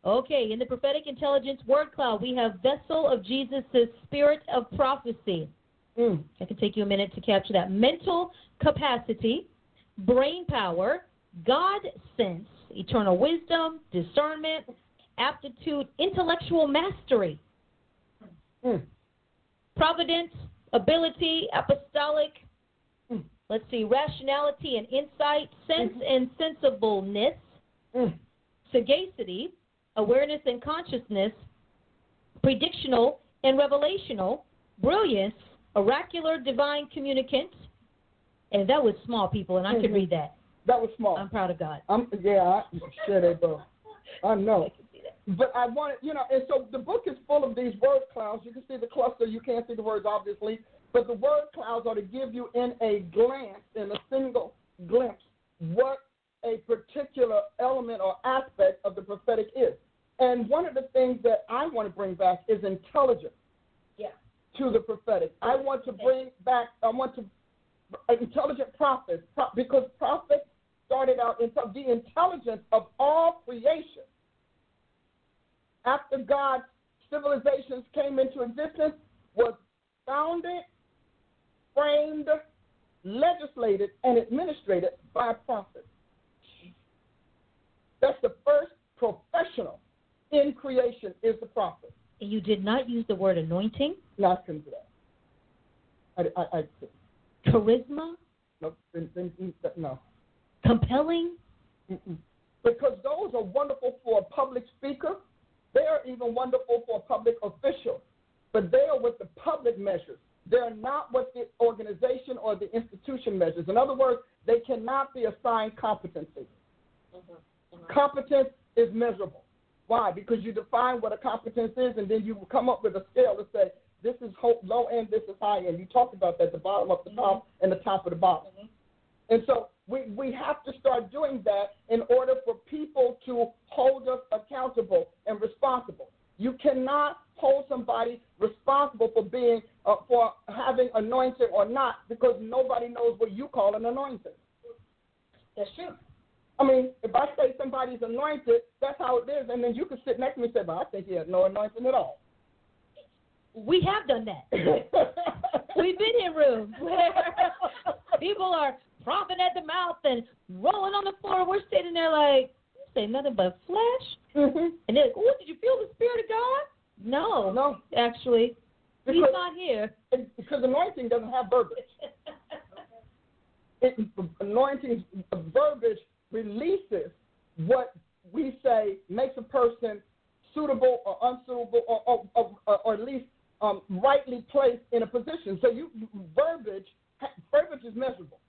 Okay, in the prophetic intelligence word cloud, we have vessel of Jesus' spirit of prophecy. I can take you a minute to capture that. Mental capacity, brain power, God sense, eternal wisdom, discernment, aptitude, intellectual mastery, providence, ability, apostolic, rationality and insight, sense and sensibleness, sagacity, awareness and consciousness, predictional and revelational, brilliance, oracular, divine communicant. And that was small, people, and I could read that. That was small. I'm proud of God. I know. I can see that. But I wanted, and so the book is full of these word clouds. You can see the cluster. You can't see the words, obviously. But the word clouds are to give you in a glance, in a single glimpse, what a particular element or aspect of the prophetic is. And one of the things that I want to bring back is intelligence to the prophetic. I want to bring back, intelligent prophets, because prophets started out in the intelligence of all creation. After God's civilizations came into existence, was founded, framed, legislated, and administrated by prophets. That's the first professional in creation is the prophet. And you did not use the word anointing? No, I couldn't do that. I couldn't. Charisma? No. No. Compelling? Because those are wonderful for a public speaker. They are even wonderful for a public official. But they are what the public measures. They're not what the organization or the institution measures. In other words, they cannot be assigned competency. Mm-hmm. Competence is measurable. Why? Because you define what a competence is, and then you come up with a scale to say, this is low end, this is high end. You talked about that, the bottom up the top and the top of the bottom. Mm-hmm. And so We have to start doing that in order for people to hold us accountable and responsible. You cannot hold somebody responsible for being for having anointing or not, because nobody knows what you call an anointing. That's true. I mean, if I say somebody's anointed, that's how it is, and then you can sit next to me and say, well, I think he has no anointing at all. We have done that. We've been in rooms where people are frothing at the mouth and rolling on the floor. We're sitting there like, say nothing but flesh. Mm-hmm. And then, oh, did you feel the Spirit of God? No, actually. Because he's not here. Because anointing doesn't have verbiage. Anointing's verbiage releases what we say makes a person suitable or unsuitable or at least rightly placed in a position. So verbiage is measurable.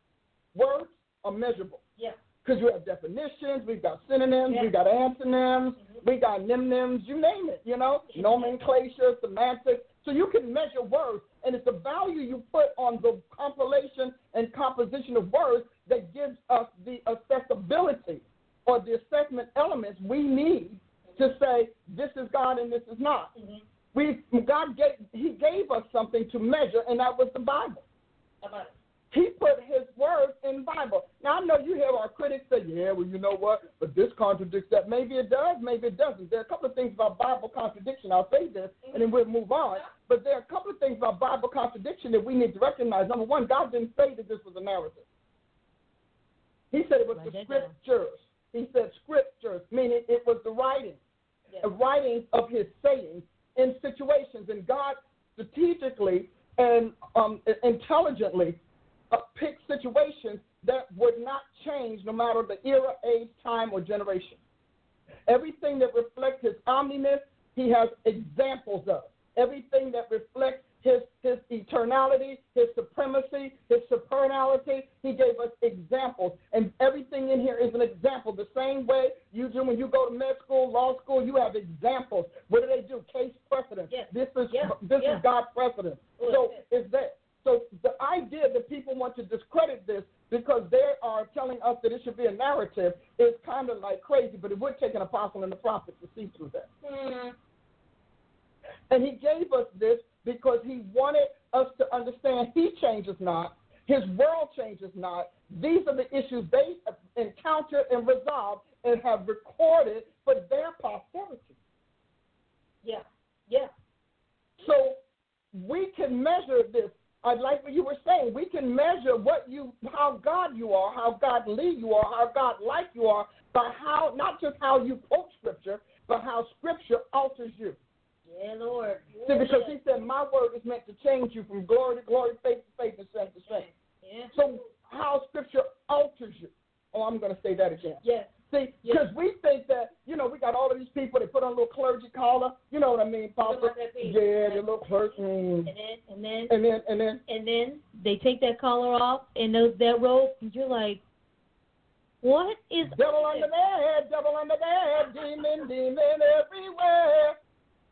Words are measurable. Yeah. Because you have definitions, we've got synonyms, yeah. We've got antonyms, mm-hmm. We got nomonyms, you name it, you know, nomenclature, semantics. So you can measure words, and it's the value you put on the compilation and composition of words that gives us the accessibility or the assessment elements we need to say this is God and this is not. Mm-hmm. He gave us something to measure, and that was the Bible. About it. He put his words in the Bible. Now, I know you hear our critics say, yeah, well, you know what, but this contradicts that. Maybe it does, maybe it doesn't. There are a couple of things about Bible contradiction. I'll say this, and then we'll move on. But there are a couple of things about Bible contradiction that we need to recognize. Number one, God didn't say that this was a narrative. He said it was the scriptures. He said scriptures, meaning it was the writing, yes. The writings of his sayings in situations. And God strategically and intelligently pick situations that would not change no matter the era, age, time, or generation. Everything that reflects his omniness, he has examples of. Everything that reflects his eternality, his supremacy, his supernality, he gave us examples. And everything in here is an example. The same way you do when you go to med school, law school, you have examples. What do they do? Case precedent. Yes. This is God's precedent. So it's that. So the idea that people want to discredit this because they are telling us that it should be a narrative is kind of like crazy, but it would take an apostle and a prophet to see through that. Mm-hmm. And he gave us this because he wanted us to understand he changes not, his world changes not. These are the issues they encountered and resolved and have recorded for their posterity. Yeah, yeah. So we can measure this. I'd like what you were saying. We can measure how God you are, how godly you are, how God-like you are, by how not just how you quote Scripture, but how Scripture alters you. Yeah, Lord. Yeah. See, because he said, my word is meant to change you from glory to glory, faith to faith, and strength to strength. Yeah. So how Scripture alters you. Oh, I'm going to say that again. Yeah. See, because we think that, you know, we got all of these people, they put on a little clergy collar. You know what I mean, Papa? Yeah, the little clergy. And then they take that collar off and that robe, and you're like, what is... devil under there, demon everywhere.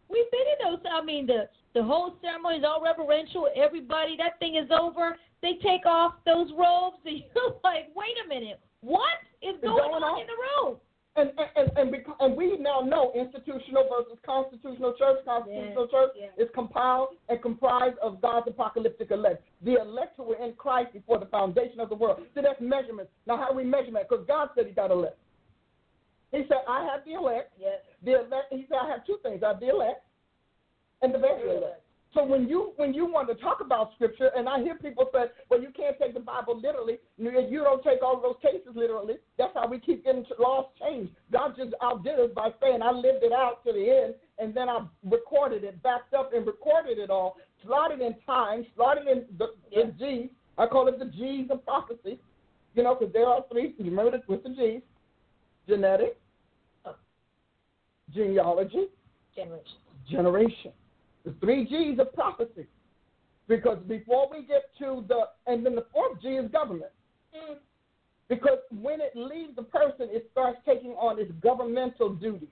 We've been in those, I mean, the whole ceremony is all reverential. Everybody, that thing is over. They take off those robes, and you're like, wait a minute. What is going on in the room? And we now know institutional versus constitutional church. Constitutional church is compiled and comprised of God's apocalyptic elect. The elect who were in Christ before the foundation of the world. So that's measurement. Now, how do we measure that? Because God said he got elect. He said, I have the elect. Yes. He said, I have two things. I have the elect and the very elect. So when you want to talk about Scripture, and I hear people say, well, you can't take the Bible literally. You don't take all of those cases literally. That's how we keep getting laws changed. God just outdid us by saying, I lived it out to the end, and then I recorded it, backed up and recorded it all, slotted in time, slotted in the G's. I call it the G's of prophecy, you know, because there are three. You remember with the G's, genetic, genealogy, generation. The three G's of prophecy, because before we get to and then the fourth G is government. Mm. Because when it leaves the person, it starts taking on its governmental duty.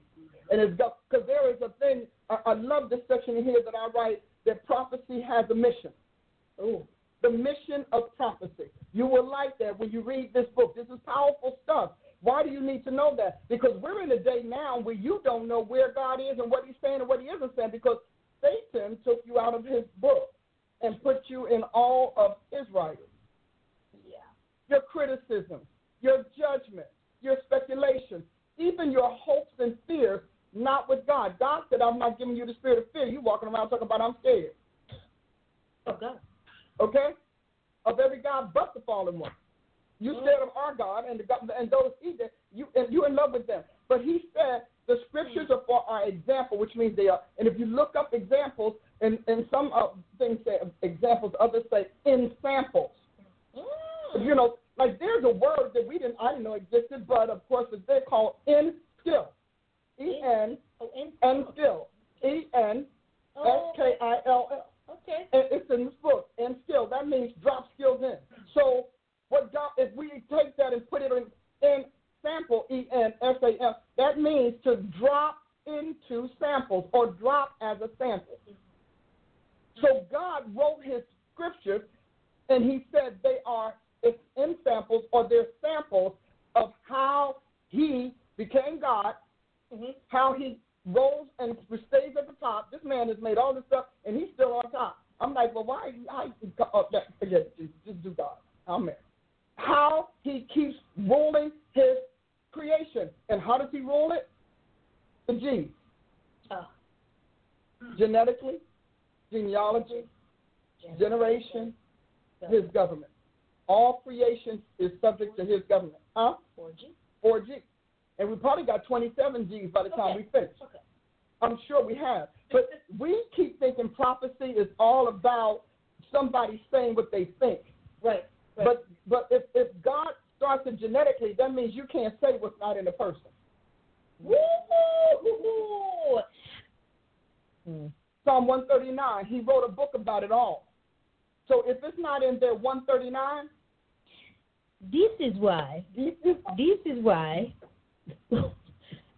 And it's because there is a thing, I love this section here that I write, that prophecy has a mission. Ooh. the mission of prophecy. You will like that when you read this book. This is powerful stuff. Why do you need to know that? Because we're in a day now where you don't know where God is and what he's saying and what he isn't saying, because Satan took you out of his book and put you in all of Israel. Yeah. Your criticism, your judgment, your speculation, even your hopes and fears, not with God. God said, I'm not giving you the spirit of fear. You're walking around talking about I'm scared. Okay. Okay? Of every God but the fallen one. You said of our God and the God, and those either you and you're in love with them. But he said the scriptures are for our example, which means they are. And if you look up examples, and some things say examples, others say in samples. Mm. You know, like there's a word that I didn't know existed, but of course they're called in skill, E-N-S-K-I-L-L. Okay. And it's in this book, in skill. That means drop skills in. So what God, if we take that and put it in sample, E-N-S-A-M, that means to drop into samples or drop as a sample. So God wrote his scriptures, and he said they are in samples, or they're samples of how he became God, how he rose and stays at the top. This man has made all this stuff, and he's still on top. I'm like, well, why? Just do God. Amen. How he keeps ruling his creation. And how does he rule it? The genes. Oh. Genetically, genealogy, generation, his government. All creation is subject to his government. Huh? 4G. 4G. And we probably got 27 G's by the time we finish. Okay. I'm sure we have. But we keep thinking prophecy is all about somebody saying what they think. Right. But if God starts it genetically, that means you can't say what's not in the person. Woo! Psalm 139, he wrote a book about it all. So if it's not in there, 139. This is why.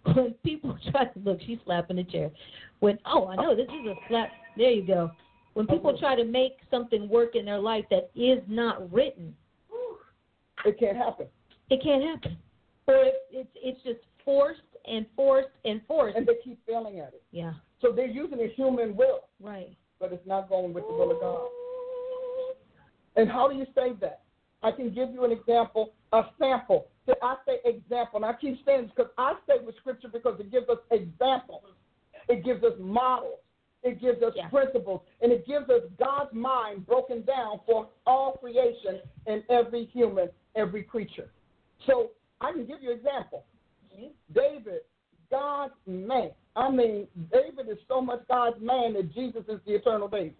When people try to look, she's slapping the chair. I know this is a slap. There you go. When people try to make something work in their life that is not written, it can't happen. Or it's just forced. And they keep failing at it. Yeah. So they're using a human will. Right. But it's not going with the will of God. And how do you say that? I can give you an example, a sample. So I say example, and I keep saying this because I say with scripture because it gives us examples. It gives us models. It gives us principles. And it gives us God's mind broken down for all creation and every human, every creature. So I can give you an example. David, God's man. I mean, David is so much God's man that Jesus is the eternal David.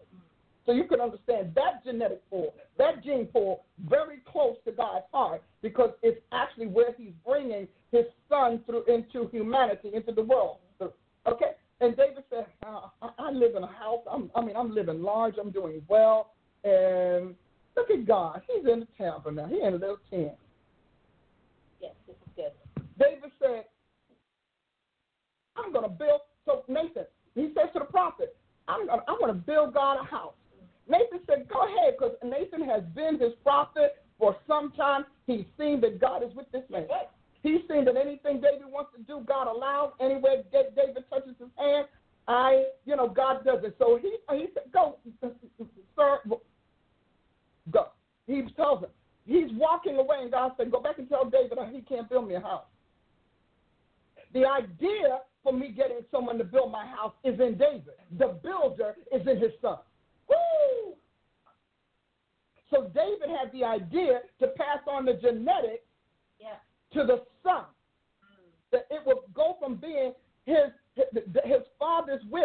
So you can understand that genetic pool, that gene pool, very close to God's heart, because it's actually where he's bringing his son through into humanity, into the world. Okay? And David said, I live in a house. I'm living large. I'm doing well. And look at God. He's in the temple now. He in a little tent. Yes, this is good. David said, I'm going to build. So Nathan, he says to the prophet, I want to build God a house. Nathan said, go ahead, because Nathan has been his prophet for some time. He's seen that God is with this man. He's seen that anything David wants to do, God allows. Anywhere David touches his hand, God does it. So he said, go, sir, go. He tells him. He's walking away, and God said, go back and tell David he can't build me a house. The idea for me getting someone to build my house is in David. The builder is in his son. Woo! So David had the idea to pass on the genetics to the son. That it would go from being his father's wish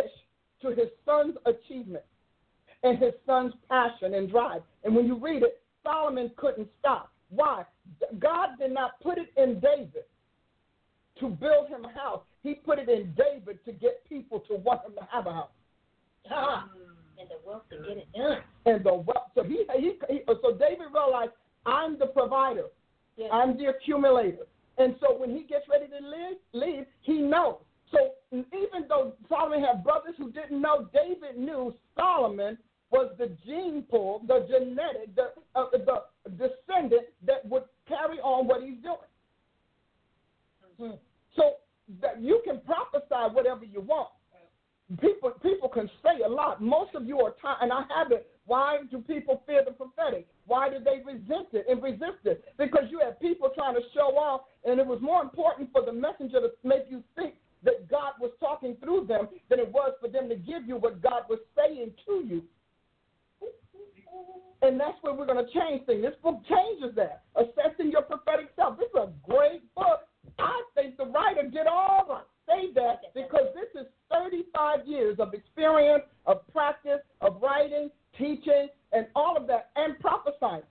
to his son's achievement and his son's passion and drive. And when you read it, Solomon couldn't stop. Why? God did not put it in David to build him a house. He put it in David to get people to want him to have a house. And the wealth to get it done. And the wealth. So so David realized, I'm the provider. Yes. I'm the accumulator. And so when he gets ready to leave, he knows. So even though Solomon had brothers who didn't know, David knew Solomon was the gene pool, the genetic, the descendant that would carry on what he's doing. Mm-hmm. So that you can prophesy whatever you want. People can say a lot. Most of you are tired, and I have it. Why do people fear the prophetic? Why did they resent it and resist it? Because you had people trying to show off, and it was more important for the messenger to make you think that God was talking through them than it was for them to give you what God was saying to you. And that's where we're going to change things. This book changes that. Assessing Your Prophetic Self. This is a great book. I think the writer did all right. Say that because this is 35 years of experience, of practice, of writing, teaching, and all of that, and prophesying.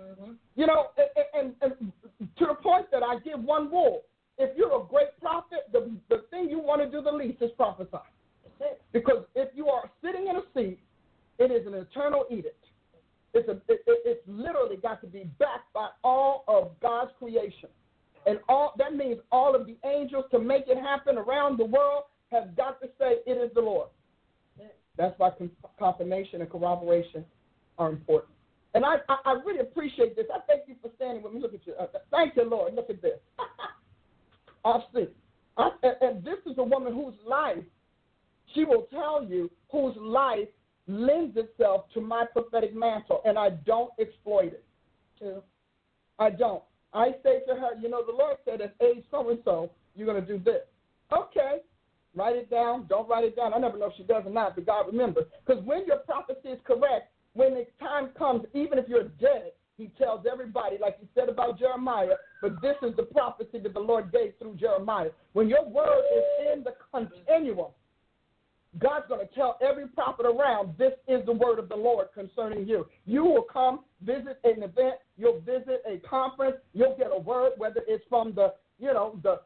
Mm-hmm. You know, and to the point that I give one rule. If you're a great prophet, the thing you want to do the least is prophesy. That's it. Because if you are sitting in a seat, it is an eternal edict. It's literally got to be backed by all of God's creation. And all that means all of the angels to make it happen around the world have got to say it is the Lord. That's why confirmation and corroboration are important. And I really appreciate this. I thank you for standing with me. Look at you. Thank you, Lord. Look at this. I see. And this is a woman whose life, she will tell you, whose life lends itself to my prophetic mantle, and I don't exploit it. True. I don't. I say to her, you know, the Lord said at age so-and-so, you're going to do this. Okay. Write it down. Don't write it down. I never know if she does or not, but God remembers. Because when your prophecy is correct, when the time comes, even if you're dead, he tells everybody, like he said about Jeremiah, but this is the prophecy that the Lord gave through Jeremiah. When your word is in the continuum, God's going to tell every prophet around, this is the word of the Lord concerning you. You will come, visit an event, you'll visit a conference, you'll get a word, whether it's from the, you know, the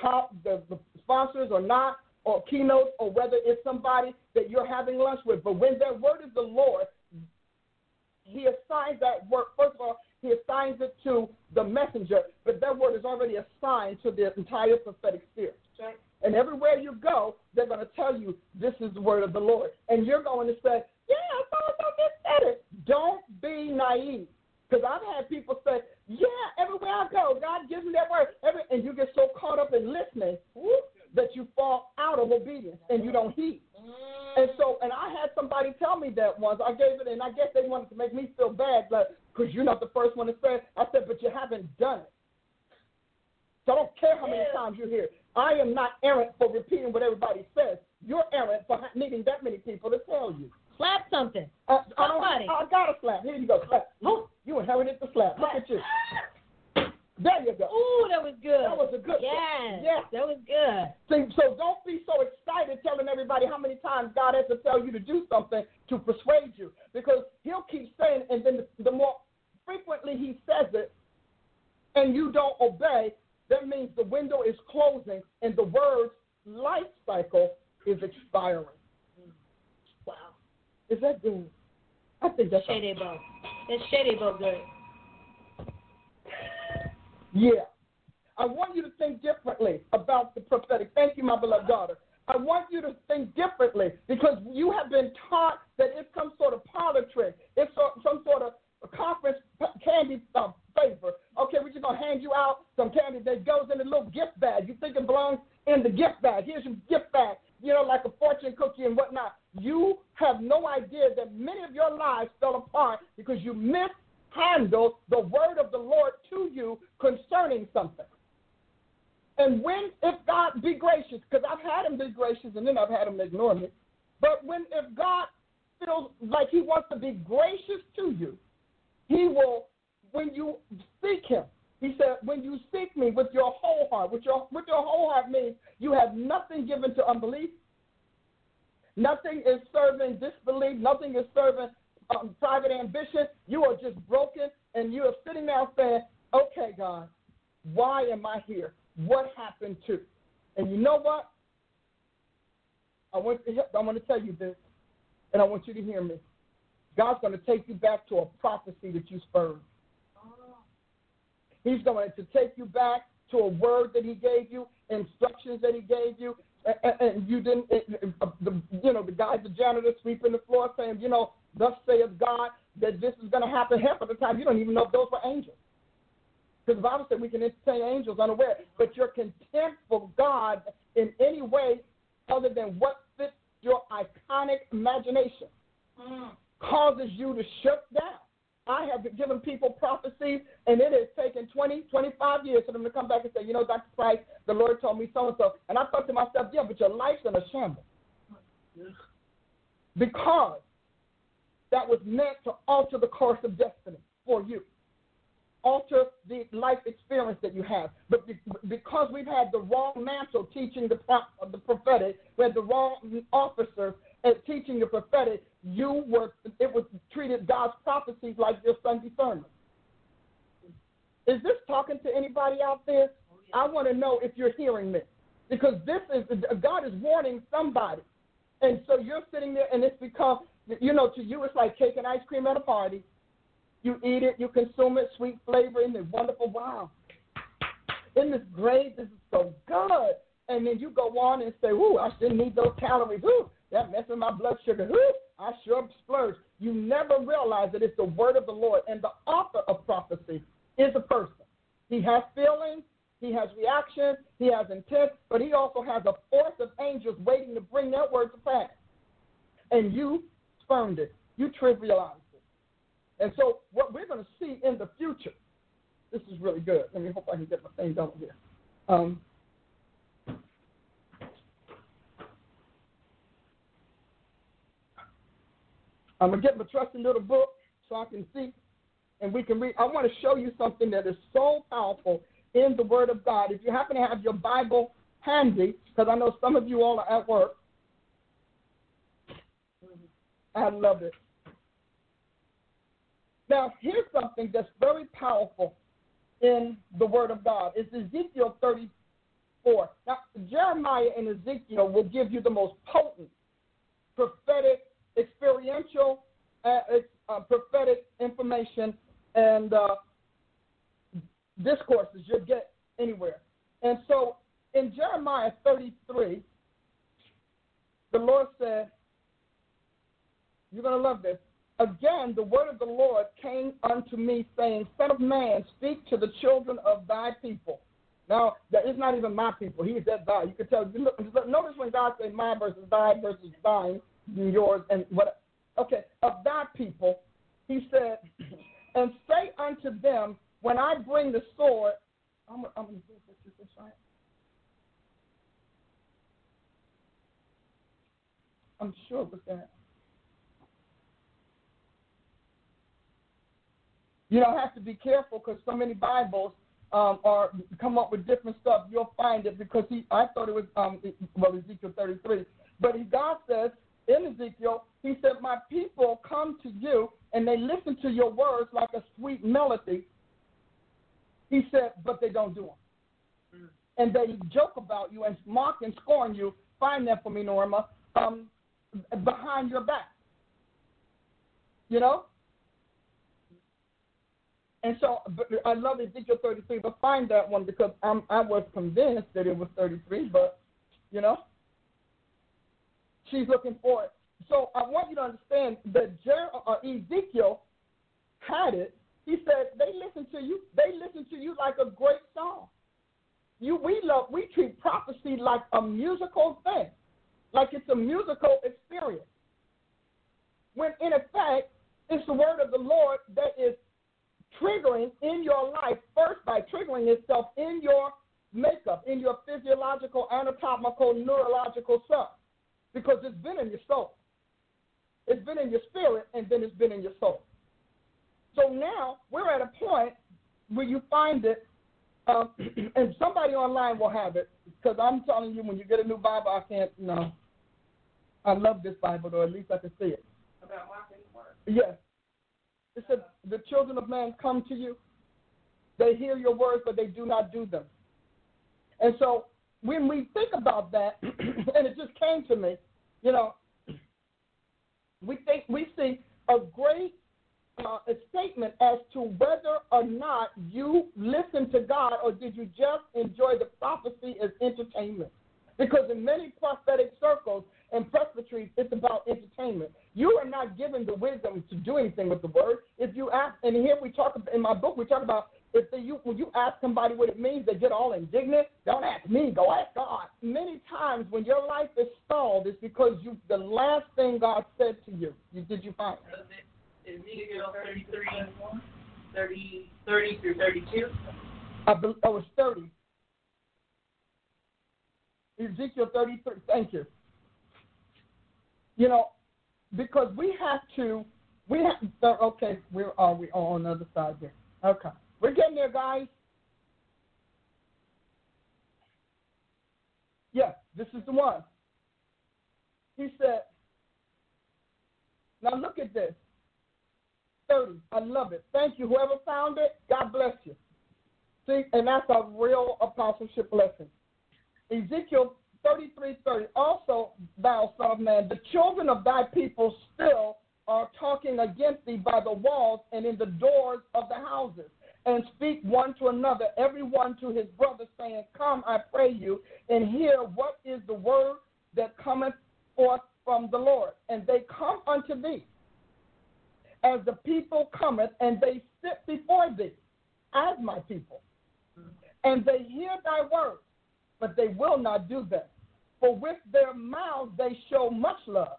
top, the sponsors or not, or keynotes, or whether it's somebody that you're having lunch with. But when that word is the Lord, he assigns that word. First of all, he assigns it to the messenger, but that word is already assigned to the entire prophetic sphere. Right. And everywhere you go, they're going to tell you, this is the word of the Lord. And you're going to say, yeah, so this said it. Don't be naive. Because I've had people say, yeah, everywhere I go, God gives me that word. And you get so caught up in listening that you fall out of obedience and you don't heed. And so, and I had somebody tell me that once. I gave it, and I guess they wanted to make me feel bad, like, because you're not the first one to say it. I said, but you haven't done it. So I don't care how many times you hear it. I am not errant for repeating what everybody says. You're errant for needing that many people to tell you. Slap something. Somebody. I got a slap. Here you go. Slap. You inherited the slap. Look at you. There you go. Ooh, that was good. That was a good one. Yes, that was good. See, so don't be so excited telling everybody how many times God has to tell you to do something to persuade you. Because he'll keep saying, and then the more frequently he says it and you don't obey, that means the window is closing and the word's life cycle is expiring. Wow. Is that good? I think that's Shady Bow. That's Shady Bow good. Yeah. I want you to think differently about the prophetic. Thank you, my beloved daughter. I want you to think differently because you have been taught that it's some sort of politics. It's some sort of conference candy favor. Okay, we're just going to hand you out some candy that goes in a little gift bag. You think it belongs in the gift bag. Here's your gift bag, you know, like a fortune cookie and whatnot. You have no idea that many of your lives fell apart because you mishandled the word of the Lord to you concerning something. And when, if God be gracious, because I've had him be gracious and then I've had him ignore me, but when, if God feels like he wants to be gracious to you, he will, when you seek him, he said, when you seek me with your whole heart, with your whole heart means you have nothing given to unbelief. Nothing is serving disbelief. Nothing is serving private ambition. You are just broken, and you are sitting there saying, okay, God, why am I here? What happened to? And you know what? I want to tell you this, and I want you to hear me. God's going to take you back to a prophecy that you spurred. He's going to take you back to a word that he gave you, instructions that he gave you, and you didn't, the guy, the janitor sweeping the floor saying, thus saith God, that this is going to happen. Half of the time, you don't even know if those were angels. Because the Bible said we can entertain angels unaware. But your contempt for God in any way other than what fits your iconic imagination causes you to shut down. I have given people prophecies, and it has taken 20, 25 years for them to come back and say, Dr. Price, the Lord told me so-and-so. And I thought to myself, yeah, but your life's in a shambles. Because that was meant to alter the course of destiny for you. Alter the life experience that you have. But because we've had the wrong mantle teaching the prophetic, we had the wrong officer at teaching the prophetic, it was treated God's prophecies like your Sunday sermon. Is this talking to anybody out there? Oh, yeah. I want to know if you're hearing this. Because God is warning somebody. And so you're sitting there and it's become, to you it's like cake and ice cream at a party. You eat it, you consume it, sweet flavor, and it's wonderful. Wow. Isn't this great? This is so good. And then you go on and say, ooh, I shouldn't need those calories. Ooh, that messed with my blood sugar. Ooh, I sure splurged. You never realize that it's the word of the Lord. And the author of prophecy is a person. He has feelings. He has reactions. He has intent. But he also has a force of angels waiting to bring that word to pass. And you spurned it. You trivialized it. And so what we're going to see in the future, this is really good. Let me hope I can get my thing done here. I'm going to get my trusty little book so I can see and we can read. I want to show you something that is so powerful in the Word of God. If you happen to have your Bible handy, because I know some of you all are at work, I love it. Now, here's something that's very powerful in the Word of God. It's Ezekiel 34. Now, Jeremiah and Ezekiel will give you the most potent prophetic, experiential, prophetic information and discourses you'll get anywhere. And so in Jeremiah 33, the Lord said, you're going to love this. Again, the word of the Lord came unto me, saying, Son of man, speak to the children of thy people. Now, that is not even my people. He said thy. You can tell. Notice when God says mine versus thy versus thine, yours, and what. Okay, of thy people, he said, and say unto them, when I bring the sword, I'm going to do this right. I'm sure it was that. I have to be careful because so many Bibles come up with different stuff. You'll find it because I thought it was, Ezekiel 33. But God says in Ezekiel, he said, my people come to you and they listen to your words like a sweet melody. He said, but they don't do them. Mm-hmm. And they joke about you and mock and scorn you. Find that for me, Norma, behind your back. And so I love Ezekiel 33, but find that one because I was convinced that it was 33, but, she's looking for it. So I want you to understand that Ezekiel had it. He said, they listen to you. They listen to you like a great song. We treat prophecy like a musical thing, like it's a musical experience, when in effect it's the word of the Lord that is triggering in your life first by triggering itself in your makeup, in your physiological, anatomical, neurological self, because it's been in your soul. It's been in your spirit, and then it's been in your soul. So now we're at a point where you find it, and somebody online will have it, because I'm telling you, when you get a new Bible, I can't, I love this Bible, or at least I can see it. About walking the word. Yes. It said, the children of man come to you. They hear your words, but they do not do them. And so when we think about that, and it just came to me, we see a great statement as to whether or not you listen to God or did you just enjoy the prophecy as entertainment. Because in many prophetic circles and presbyteries, it's about entertainment. You are not given the wisdom to do anything with the word. If you ask, and here we talk in my book, we talk about when you ask somebody what it means, they get all indignant. Don't ask me, go ask God. Many times when your life is stalled, it's because the last thing God said to you. Did you find it? Ezekiel 33 through 32. I was 30. Ezekiel 33, thank you. You know, because okay, where are we? On the other side there. Okay. We're getting there, guys. Yeah, this is the one. He said, now look at this. 30, I love it. Thank you, whoever found it, God bless you. See, and that's a real apostleship lesson. Ezekiel 33:30. Also, thou son of man, the children of thy people still are talking against thee by the walls and in the doors of the houses, and speak one to another, every one to his brother, saying, come, I pray you, and hear what is the word that cometh forth from the Lord. And they come unto thee, as the people cometh, and they sit before thee, as my people. And they hear thy words, but they will not do them. For with their mouths they show much love,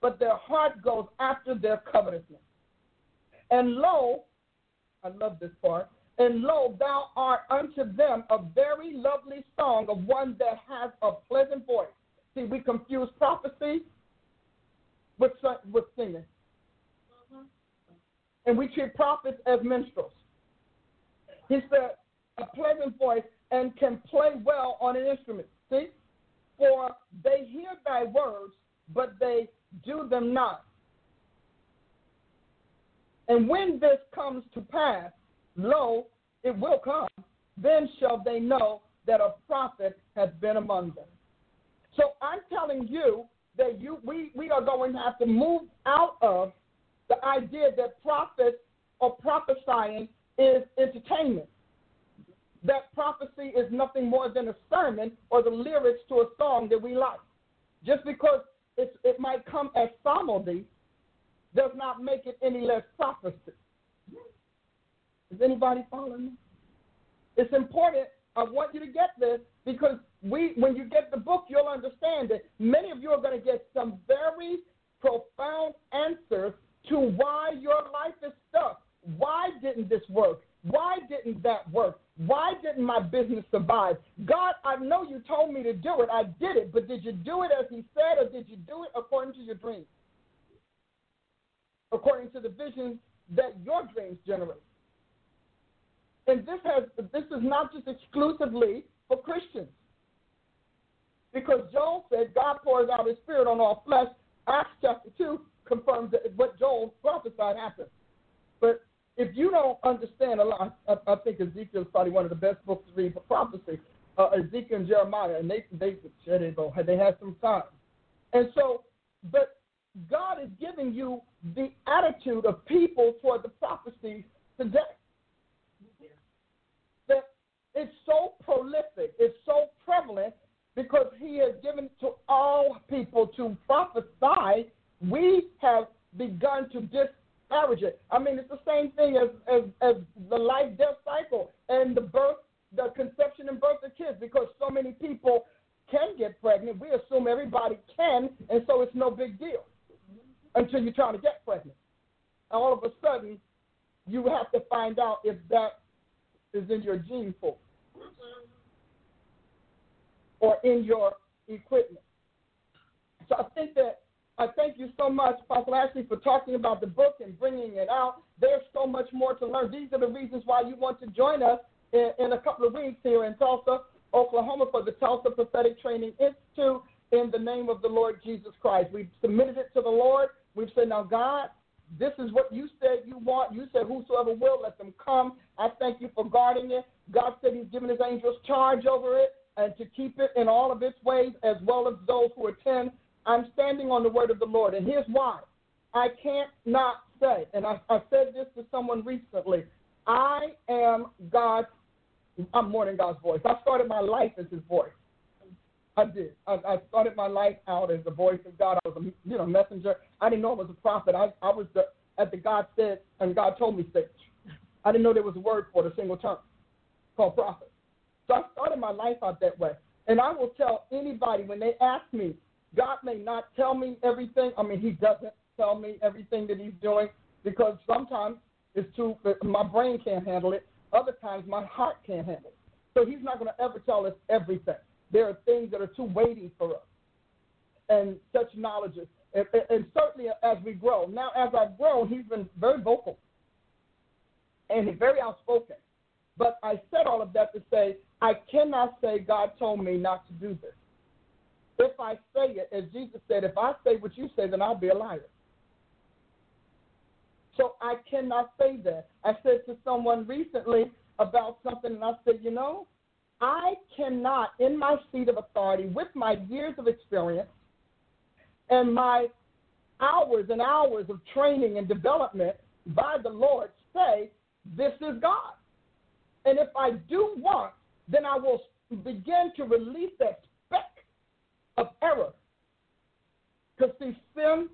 but their heart goes after their covetousness. And lo, I love this part. And lo, thou art unto them a very lovely song of one that has a pleasant voice. See, we confuse prophecy with singing. Mm-hmm. And we treat prophets as minstrels. He said, a pleasant voice, and can play well on an instrument. See? For they hear thy words, but they do them not. And when this comes to pass, lo, it will come, then shall they know that a prophet has been among them. So I'm telling you that we are going to have to move out of the idea that prophets or prophesying is entertainment, that prophecy is nothing more than a sermon or the lyrics to a song that we like. Just because it might come as psalmody does not make it any less prophecy. Is anybody following me? It's important. I want you to get this because when you get the book, you'll understand that many of you are going to get some very profound answers to why your life is stuck. Why didn't this work? Why didn't that work? Why didn't my business survive? God, I know you told me to do it. I did it, but did you do it as he said, or did you do it according to your dreams? According to the vision that your dreams generate. And this is not just exclusively for Christians. Because Joel said God pours out his spirit on all flesh. Acts chapter 2 confirms that what Joel prophesied happened. But if you don't understand a lot, I think Ezekiel is probably one of the best books to read for prophecy. Ezekiel and Jeremiah, and they had some time. And so, but God is giving you the attitude of people toward the prophecies today. Yeah. That it's so prolific, it's so prevalent, because he has given to all people to prophesy. We have begun to disparage it. I mean, it's the same thing as the life-death cycle and the conception and birth of kids, because so many people can get pregnant. We assume everybody can, and so it's no big deal. Until you're trying to get pregnant. And all of a sudden, you have to find out if that is in your gene pool or in your equipment. So I thank you so much, Apostle Ashley, for talking about the book and bringing it out. There's so much more to learn. These are the reasons why you want to join us in a couple of weeks here in Tulsa, Oklahoma, for the Tulsa Prophetic Training Institute, in the name of the Lord Jesus Christ. We've submitted it to the Lord. We've said, now, God, this is what you said you want. You said, whosoever will, let them come. I thank you for guarding it. God said he's given his angels charge over it and to keep it in all of its ways, as well as those who attend. I'm standing on the word of the Lord, and here's why. I can't not say, and I said this to someone recently, I'm more than God's voice. I started my life as his voice. I did. I started my life out as the voice of God. I was a messenger. I didn't know I was a prophet. I was at the God said and God told me stage. I didn't know there was a word for it, a single term called prophet. So I started my life out that way. And I will tell anybody when they ask me, God may not tell me everything. I mean, he doesn't tell me everything that he's doing because sometimes it's too, my brain can't handle it. Other times my heart can't handle it. So he's not going to ever tell us everything. There are things that are too weighty for us and such knowledge. And certainly as we grow. Now, as I've grown, he's been very vocal and very outspoken. But I said all of that to say, I cannot say God told me not to do this. If I say it, as Jesus said, if I say what you say, then I'll be a liar. So I cannot say that. I said to someone recently about something, and I said, you know, I cannot, in my seat of authority, with my years of experience and my hours and hours of training and development by the Lord, say this is God. And if I do want, then I will begin to release that speck of error. Because see, sin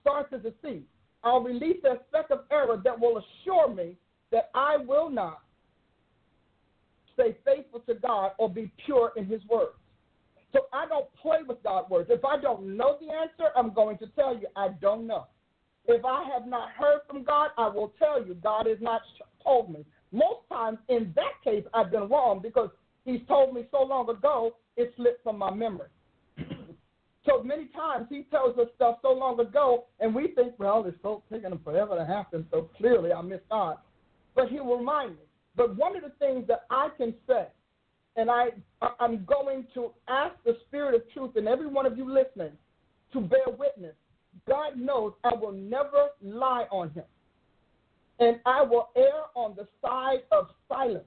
starts as a seed. I'll release that speck of error that will assure me that I will not stay faithful to God or be pure in his words. So I don't play with God's words. If I don't know the answer, I'm going to tell you I don't know. If I have not heard from God, I will tell you God has not told me. Most times, in that case, I've been wrong because he's told me so long ago, it slipped from my memory. So many times he tells us stuff so long ago, and we think, well, it's so taking him forever to happen, so clearly I missed God. But he will remind me. But one of the things that I can say, and I'm going to ask the Spirit of Truth and every one of you listening to bear witness, God knows I will never lie on him. And I will err on the side of silence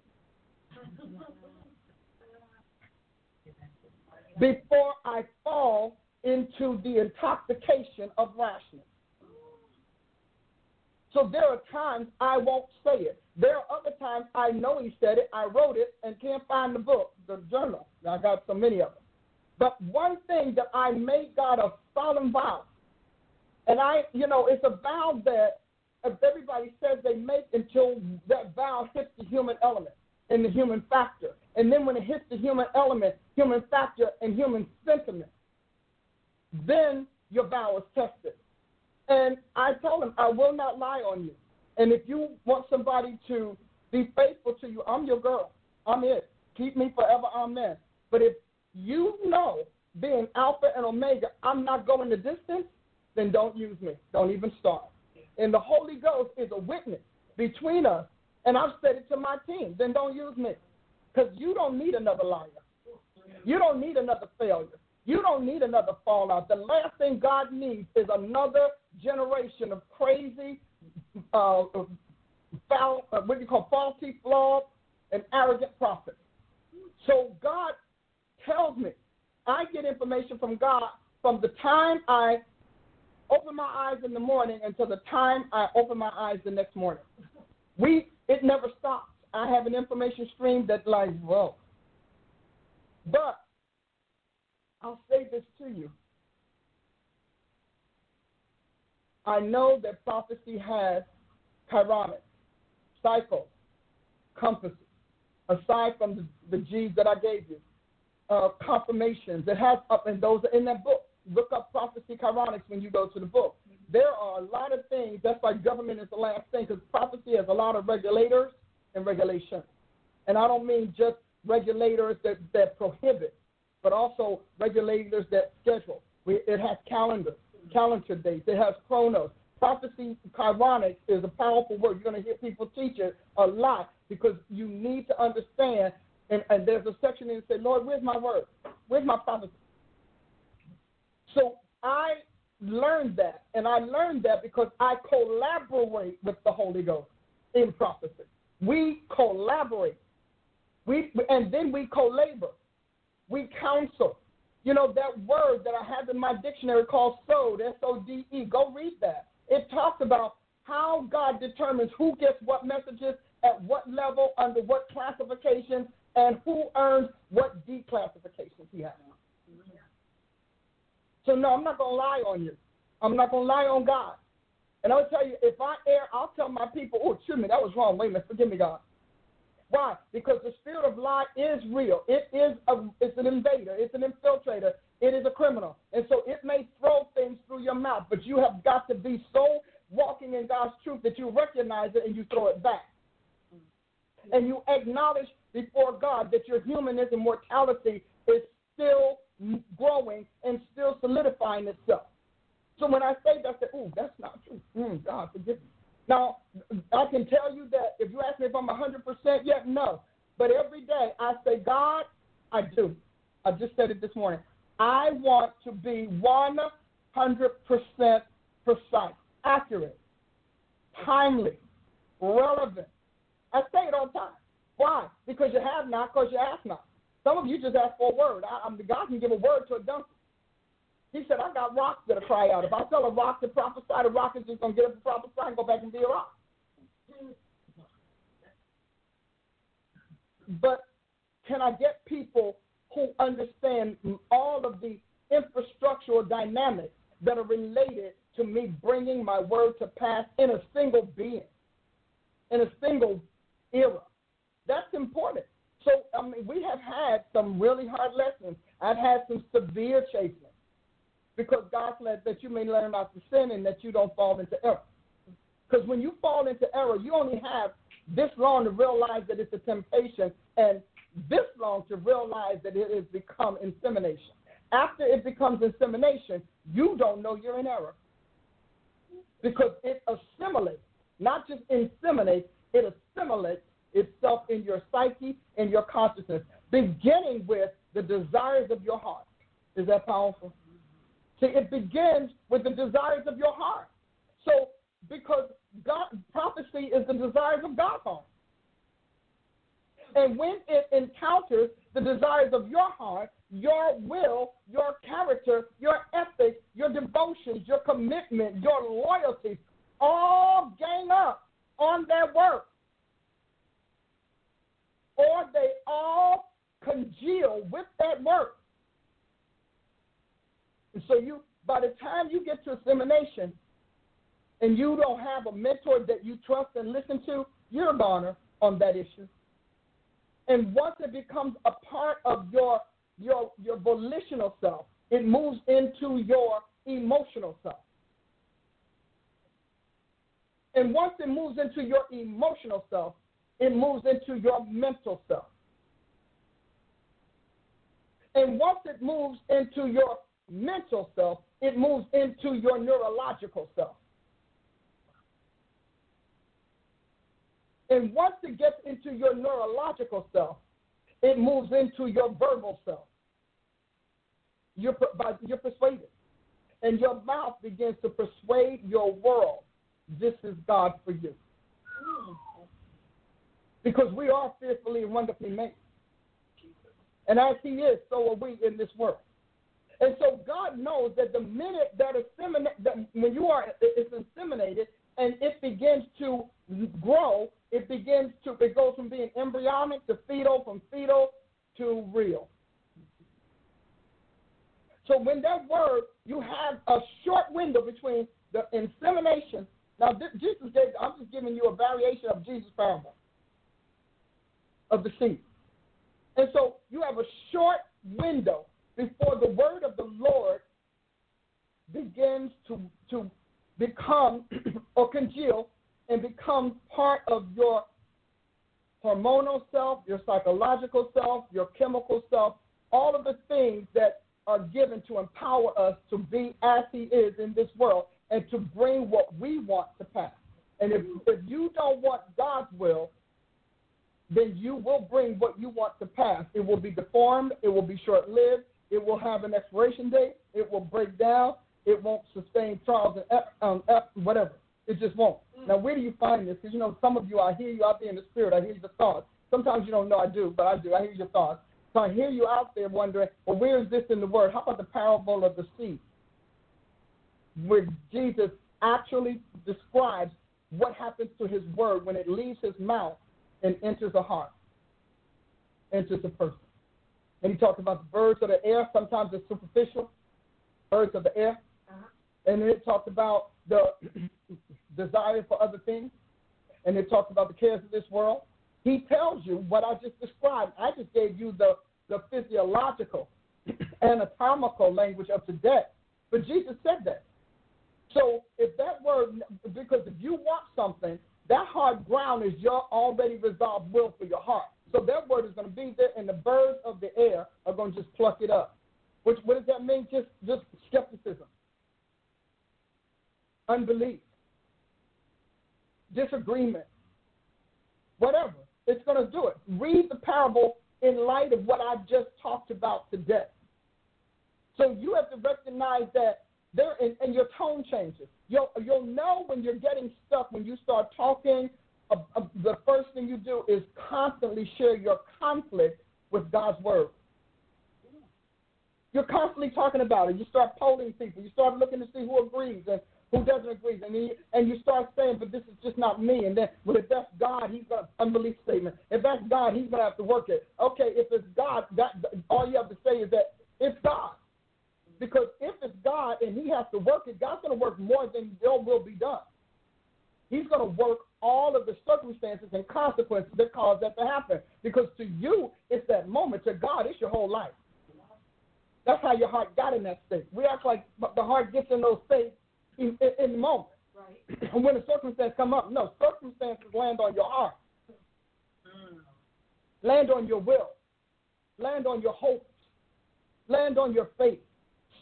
before I fall into the intoxication of rashness. So there are times I won't say it. There are other times I know he said it, I wrote it, and can't find the book, the journal. Now, I got so many of them. But one thing that I made God a solemn vow, and it's a vow that everybody says they make until that vow hits the human element and the human factor. And then when it hits the human element, human factor, and human sentiment, then your vow is tested. And I told him, I will not lie on you. And if you want somebody to be faithful to you, I'm your girl. I'm it. Keep me forever. Amen. But if you know, being Alpha and Omega, I'm not going the distance, then don't use me. Don't even start. And the Holy Ghost is a witness between us. And I've said it to my team. Then don't use me. Because you don't need another liar. You don't need another failure. You don't need another fallout. The last thing God needs is another generation of crazy, faulty, flawed, and arrogant prophets. So God tells me, I get information from God from the time I open my eyes in the morning until the time I open my eyes the next morning. It never stops. I have an information stream that's like, whoa. But I'll say this to you. I know that prophecy has chironic, cycle, compasses, aside from the G's that I gave you, confirmations. It has up, and those are in that book. Look up Prophecy Chironics when you go to the book. There are a lot of things. That's why government is the last thing, because prophecy has a lot of regulators and regulations. And I don't mean just regulators that prohibit, but also regulators that schedule. It has calendar dates. It has chronos. Prophecy Chironics is a powerful word. You're going to hear people teach it a lot because you need to understand. And there's a section that says, Lord, where's my word? Where's my prophecy? So I learned that, and I learned that because I collaborate with the Holy Ghost in prophecy. We collaborate. And then we co-labor. We counsel. That word that I have in my dictionary called SODE, S-O-D-E, go read that. It talks about how God determines who gets what messages, at what level, under what classifications, and who earns what declassifications he has. So, no, I'm not going to lie on you. I'm not going to lie on God. And I'll tell you, if I err, I'll tell my people, oh, excuse me, that was wrong. Wait a minute, forgive me, God. Why? Because the spirit of lie is real. It's an invader. It's an infiltrator. It is a criminal. And so it may throw things through your mouth, but you have got to be so walking in God's truth that you recognize it and you throw it back. And you acknowledge before God that your humanness and mortality is still growing and still solidifying itself. So when I say that, I say, ooh, that's not true. God, forgive me. Now, I can tell you that if you ask me if I'm 100% yet, no. But every day I say, God, I do. I just said it this morning. I want to be 100% precise, accurate, timely, relevant. I say it all the time. Why? Because you have not, because you ask not. Some of you just ask for a word. God can give a word to a donkey. He said, I got rocks that'll cry out. If I tell a rock to prophesy, the rock is just going to get up and prophesy and go back and be a rock. But can I get people who understand all of the infrastructural dynamics that are related to me bringing my word to pass in a single being, in a single era? That's important. So, I mean, we have had some really hard lessons. I've had some severe chasing. Because God said that you may learn not to sin and that you don't fall into error. Because when you fall into error, you only have this long to realize that it's a temptation and this long to realize that it has become insemination. After it becomes insemination, you don't know you're in error. Because it assimilates, not just inseminates, it assimilates itself in your psyche and your consciousness, beginning with the desires of your heart. Is that powerful? See, it begins with the desires of your heart. So, because prophecy is the desires of God's heart. And when it encounters the desires of your heart, your will, your character, your ethics, your devotions, your commitment, your loyalties, all gang up on their work. Or they all congeal with that work. So by the time you get to assimilation and you don't have a mentor that you trust and listen to, you're a goner on that issue. And once it becomes a part of your volitional self, it moves into your emotional self. And once it moves into your emotional self, it moves into your mental self. And once it moves into your mental self, it moves into your neurological self. And once it gets into your neurological self, it moves into your verbal self. You're persuaded. And your mouth begins to persuade your world, this is God for you. Because we are fearfully and wonderfully made. And as He is, so are we in this world. And so God knows that the minute when you are, it's inseminated and it begins to grow, it goes from being embryonic to fetal, from fetal to real. So when that word, you have a short window between the insemination. Now, I'm just giving you a variation of Jesus' parable of the seed. And so you have a short window before the word of the Lord begins to become or congeal and become part of your hormonal self, your psychological self, your chemical self, all of the things that are given to empower us to be as He is in this world and to bring what we want to pass. And if you don't want God's will, then you will bring what you want to pass. It will be deformed. It will be short-lived. It will have an expiration date. It will break down. It won't sustain trials and whatever. It just won't. Now, where do you find this? Because, some of you, I hear you out there in the spirit. I hear your thoughts. Sometimes you don't know I do, but I do. I hear your thoughts. So I hear you out there wondering, well, where is this in the Word? How about the parable of the seed, where Jesus actually describes what happens to His Word when it leaves His mouth and enters the heart, enters the person. And He talks about the birds of the air. Sometimes it's superficial. birds of the air. And it talked about the desire for other things. And it talks about the cares of this world. He tells you what I just described. I just gave you the physiological, anatomical language of today. But Jesus said that. So if that word, because if you want something, that hard ground is your already resolved will for your heart. So that word is going to be there, and the birds of the air are going to just pluck it up. Which, what does that mean? Just skepticism, unbelief, disagreement, whatever. It's going to do it. Read the parable in light of what I just talked about today. So you have to recognize that there, and your tone changes. You'll know when you're getting stuck, when you start talking, the first thing you do is constantly share your conflict with God's word. You're constantly talking about it. You start polling people. You start looking to see who agrees and who doesn't agree. And you start saying, but this is just not me. And then, well, if that's God, he's got an unbelief statement. If that's God, he's going to have to work it. Okay, if it's God, all you have to say is that it's God. Because if it's God and he has to work it, God's going to work more than your will be done. He's going to work all of the circumstances and consequences that cause that to happen. Because to you, it's that moment. To God, it's your whole life. That's how your heart got in that state. We act like the heart gets in those states in the moment. Right. And when the circumstances come up, no, circumstances land on your heart. Mm. Land on your will. Land on your hopes. Land on your faith.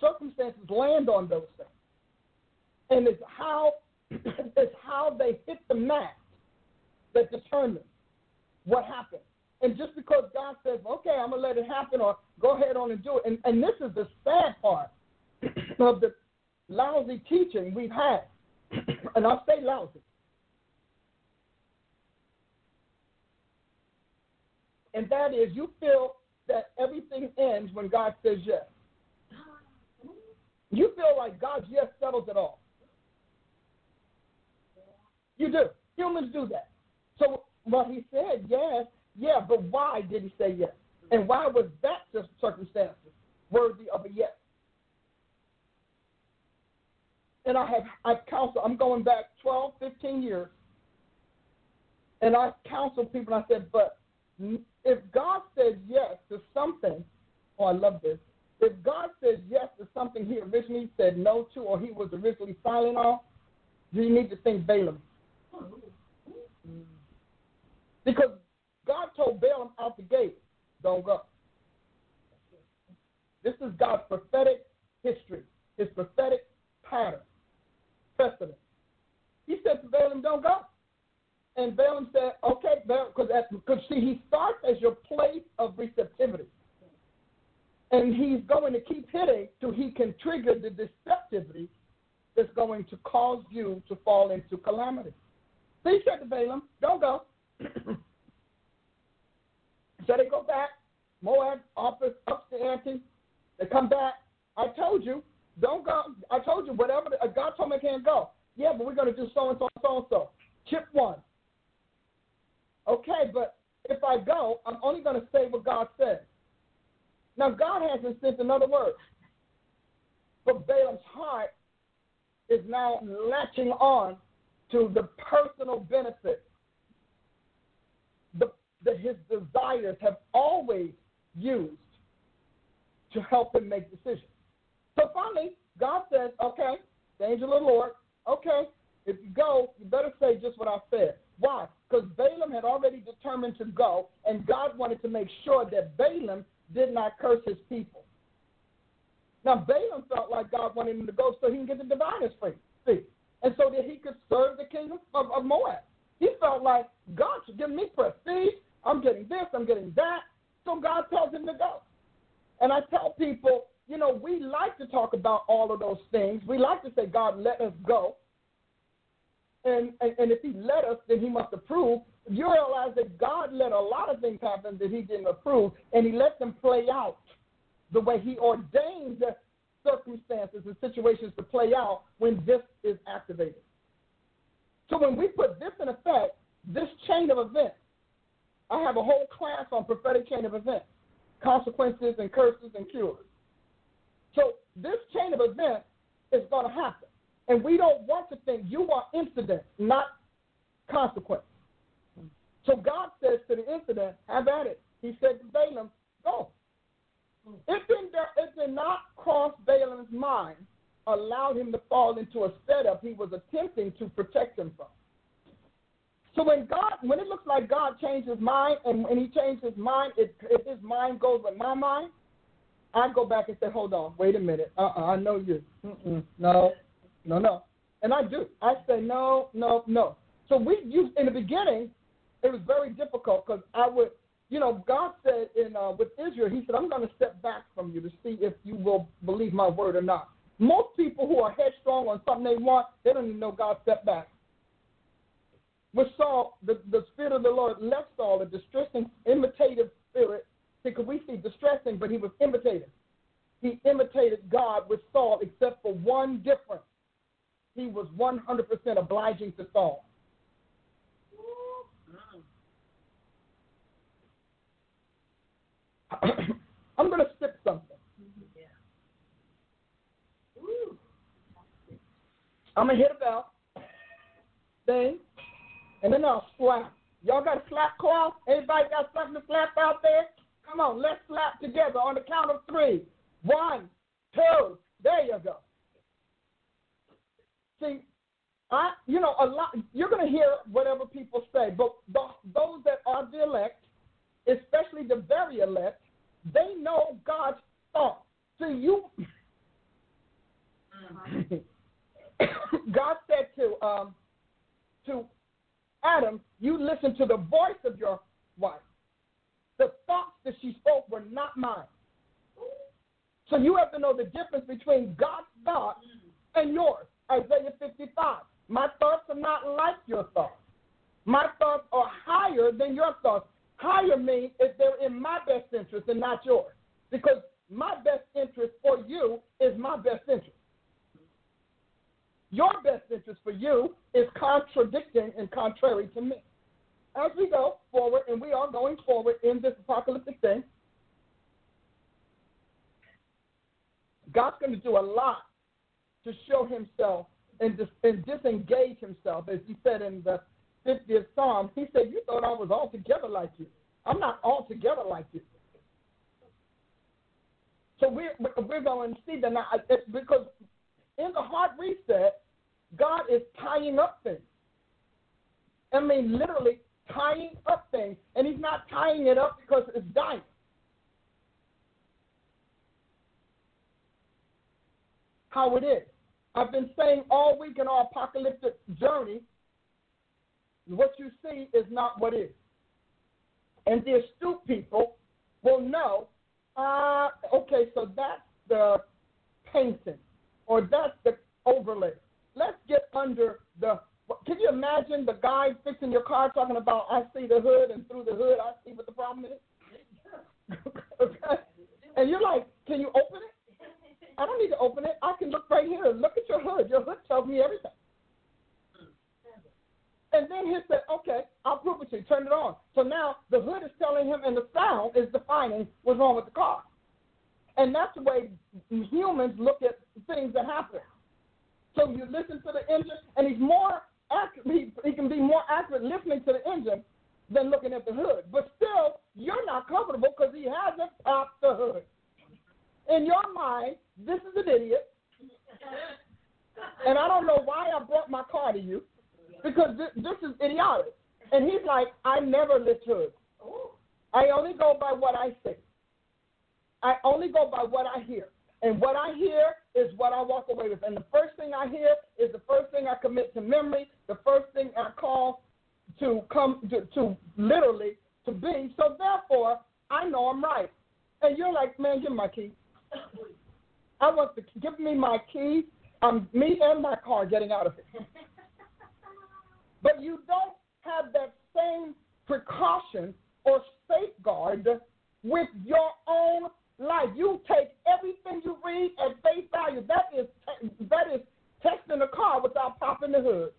Circumstances land on those things. And it's how they hit the mat that determines what happens. And just because God says, okay, I'm going to let it happen, or go ahead on and do it. And this is the sad part of the lousy teaching we've had. And I'll say lousy. And that is, you feel that everything ends when God says yes. You feel like God's yes settles it all. You do. Humans do that. So what he said, yes, yeah, but why did he say yes? And why was that circumstance worthy of a yes? And I've counseled, I'm going back 12, 15 years, and I've counseled people, and I said, but if God says yes to something, oh, I love this, if God says yes to something he originally said no to, or he was originally silent on, you need to think Balaam. Because God told Balaam out the gate, don't go. This is God's prophetic history, his prophetic pattern, precedent. He said to Balaam, don't go. And Balaam said, okay, because see, he starts as your place of receptivity. And he's going to keep hitting till he can trigger the deceptivity that's going to cause you to fall into calamity. So he said to Balaam, don't go. So they go back. Moab offers up the ante. They come back. I told you, don't go. I told you, whatever. God told me I can't go. Yeah, but we're going to do so-and-so, so-and-so. Chip one. Okay, but if I go, I'm only going to say what God said. Now, God hasn't sent another word. But Balaam's heart is now latching on to the personal benefit that his desires have always used to help him make decisions. So finally, God says, okay, the angel of the Lord, okay, if you go, you better say just what I said. Why? Because Balaam had already determined to go, and God wanted to make sure that Balaam did not curse his people. Now, Balaam felt like God wanted him to go so he can get the diviners free, see, and so that he could serve the kingdom of Moab. He felt like God should give me prestige. I'm getting this, I'm getting that. So God tells him to go. And I tell people, you know, we like to talk about all of those things. We like to say, God, let us go. And if he let us, then he must approve. You realize that God let a lot of things happen that he didn't approve, and he let them play out the way he ordained the circumstances and situations to play out when this is activated. So when we put this in effect, this chain of events, I have a whole class on prophetic chain of events, consequences and curses and cures. So this chain of events is going to happen. And we don't want to think you are incident, not consequence. So God says to the incident, have at it. He said to Balaam, go. It did not cross Balaam's mind, allowed him to fall into a setup he was attempting to protect him from. So when it looks like God changed his mind, and when he changed his mind, if his mind goes with my mind, I go back and say, hold on, wait a minute. I know you. No. And I do. I say, no. So we used, in the beginning, it was very difficult because I would, God said with Israel, he said, I'm going to step back from you to see if you will believe my word or not. Most people who are headstrong on something they want, they don't even know God stepped back. With Saul, the Spirit of the Lord left Saul, a distressing, imitative spirit. Because we see distressing, but he was imitative. He imitated God with Saul except for one difference. He was 100% obliging to Saul. I'm going to sip something. Yeah. I'm going to hit a bell thing, and then I'll slap. Y'all got a slap cloth? Anybody got something to slap out there? Come on, let's slap together on the count of 3. 1, 2, there you go. See, a lot. You're going to hear whatever people say, but those that are the elect, especially the very elect, they know God's thought. See, God said to Adam, you listen to the voice of your wife. The thoughts that she spoke were not mine. So you have to know the difference between God's thoughts and yours. Isaiah 55. My thoughts are not like your thoughts. My thoughts are higher than your thoughts. Higher means if they're in my best interest and not yours. Because my best interest for you is my best interest. Your best interest for you is contradicting and contrary to me. As we go forward, and we are going forward in this apocalyptic thing, God's going to do a lot to show himself and disengage himself. As he said in the 50th Psalm, he said, you thought I was altogether like you. I'm not altogether like you. So we're going to see that now, because in the hard reset, God is tying up things. I mean, literally, tying up things, and he's not tying it up because it's dying. How it is. I've been saying all week in our apocalyptic journey, what you see is not what is. And the astute people will know, okay, so that's the painting, or that's the overlay. Let's get under the. Can you imagine the guy fixing your car talking about, I see the hood, and through the hood, I see what the problem is? Okay? And you're like, can you open it? I don't need to open it. I can look right here. Look at your hood. Your hood tells me everything. And then he said, okay, I'll prove it to you. Turn it on. So now the hood is telling him, and the sound is defining what's wrong with the car. And that's the way humans look at things that happen. So you listen to the engine, and he's more he can be more accurate listening to the engine than looking at the hood. But still, you're not comfortable because he hasn't popped the hood. In your mind, this is an idiot, and I don't know why I brought my car to you, because this is idiotic. And he's like, I never lift hoods. I only go by what I see. I only go by what I hear. And what I hear is what I walk away with. And the first thing I hear is the first thing I commit to memory, the first thing I call to come to literally to be. So therefore, I know I'm right. And you're like, man, give me my key. I want to give me my key. Me and my car getting out of it. But you don't have that same precaution or safeguard with your own life. You take everything you read at face value. That is testing the car without popping the hood.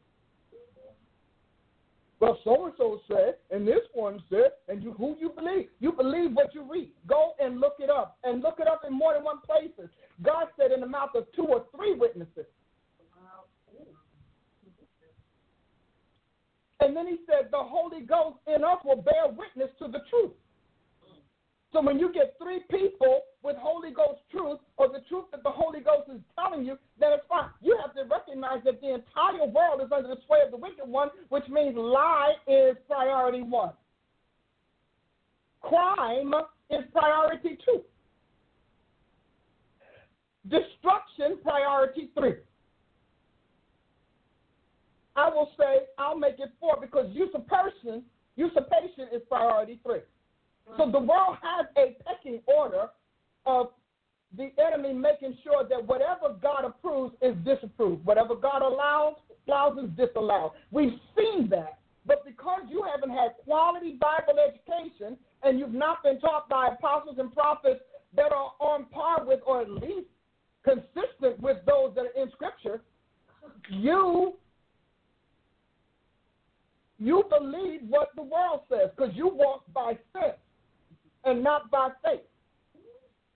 well, so-and-so said, and this one said, and you, who you believe? You believe what you read. Go and look it up, and look it up in more than one place. God said in the mouth of 2 or 3 witnesses. And then he said, the Holy Ghost in us will bear witness to the truth. So when you get 3 people with Holy Ghost truth or the truth that the Holy Ghost is telling you, then it's fine. You have to recognize that the entire world is under the sway of the wicked one, which means lie is priority 1. Crime is priority 2. Destruction, priority 3. I will say I'll make it 4 because usurpation is priority 3. So the world has a pecking order of the enemy making sure that whatever God approves is disapproved. Whatever God allows is disallowed. We've seen that. But because you haven't had quality Bible education and you've not been taught by apostles and prophets that are on par with or at least consistent with those that are in Scripture, you believe what the world says because you walk by sense and not by faith.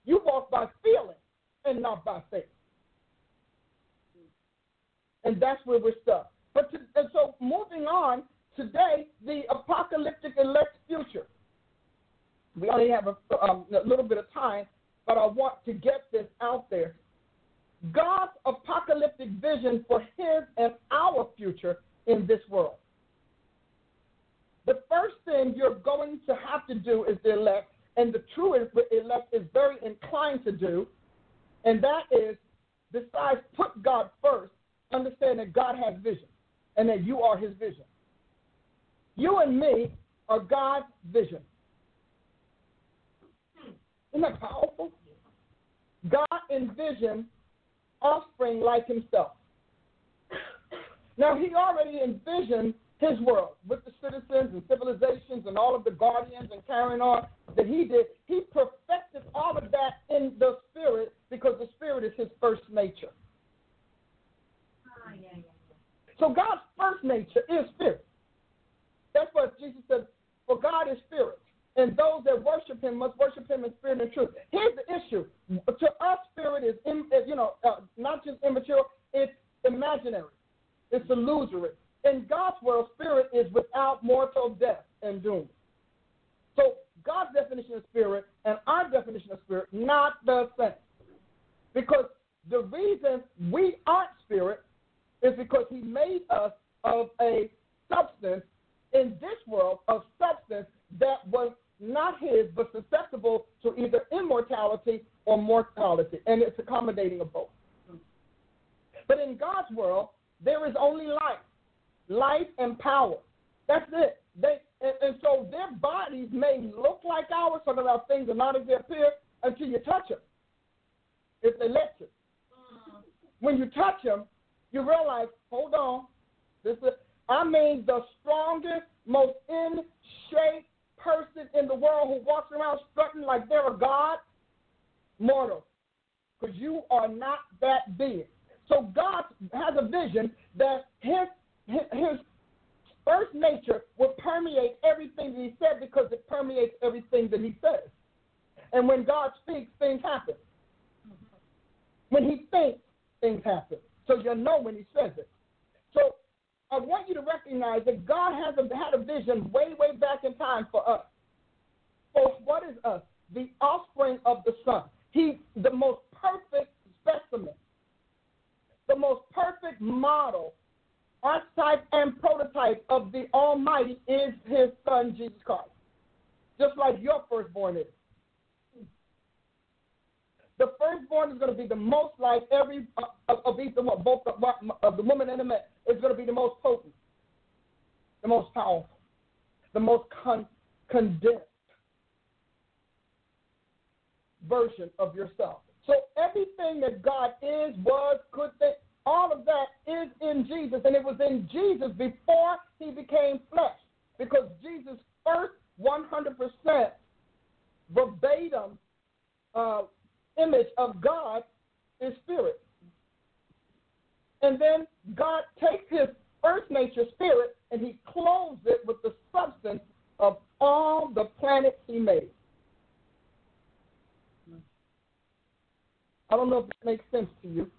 You walk by feeling and not by faith. And that's where we're stuck. And so moving on, today, the apocalyptic elect future. We only have a little bit of time, but I want to get this out there. God's apocalyptic vision for his and our future in this world. The first thing you're going to have to do is the elect, and the true elect is very inclined to do, and that is, besides put God first, understand that God has vision and that you are his vision. You and me are God's vision. Isn't that powerful? God envisioned offspring like himself. Now, he already envisioned his world with the citizens and civilizations and all of the guardians and carrying on that he did. He perfected all of that in the spirit because the spirit is his first nature. Oh, yeah. So God's first nature is spirit. That's what Jesus said, for God is spirit, and those that worship him must worship him in spirit and truth. Here's the issue. To us, spirit is not just immaterial, it's imaginary. It's illusory. In God's world, spirit is without mortal death and doom. So God's definition of spirit and our definition of spirit, not the same. Because the reason we aren't spirit is because he made us of a substance in this world, of substance that was not his but susceptible to either immortality or mortality. And it's accommodating of both. But in God's world, there is only life and power. That's it. And so their bodies may look like ours, talking about things are not as they appear, until you touch them, if they let you. When you touch them, you realize, hold on, the strongest, most in-shape person in the world who walks around strutting like they're a god, mortal, because you are not that big. So God has a vision that his first nature will permeate everything that he said because it permeates everything that he says. And when God speaks, things happen. When he thinks, things happen. So you'll know when he says it. So I want you to recognize that God had a vision way, way back in time for us. For what is us? The offspring of the Son. He's the most perfect specimen, the most perfect model, archetype and prototype of the Almighty is his Son, Jesus Christ, just like your firstborn is. The firstborn is going to be the most like every of either one, both of the woman and the man. It's going to be the most potent, the most powerful, the most condensed version of yourself. So everything that God is, was, could think, all of that is in Jesus, and it was in Jesus before he became flesh, because Jesus' first 100% verbatim image of God is spirit. And then God takes his first nature, spirit, and he clothes it he made. I don't know if that makes sense to you,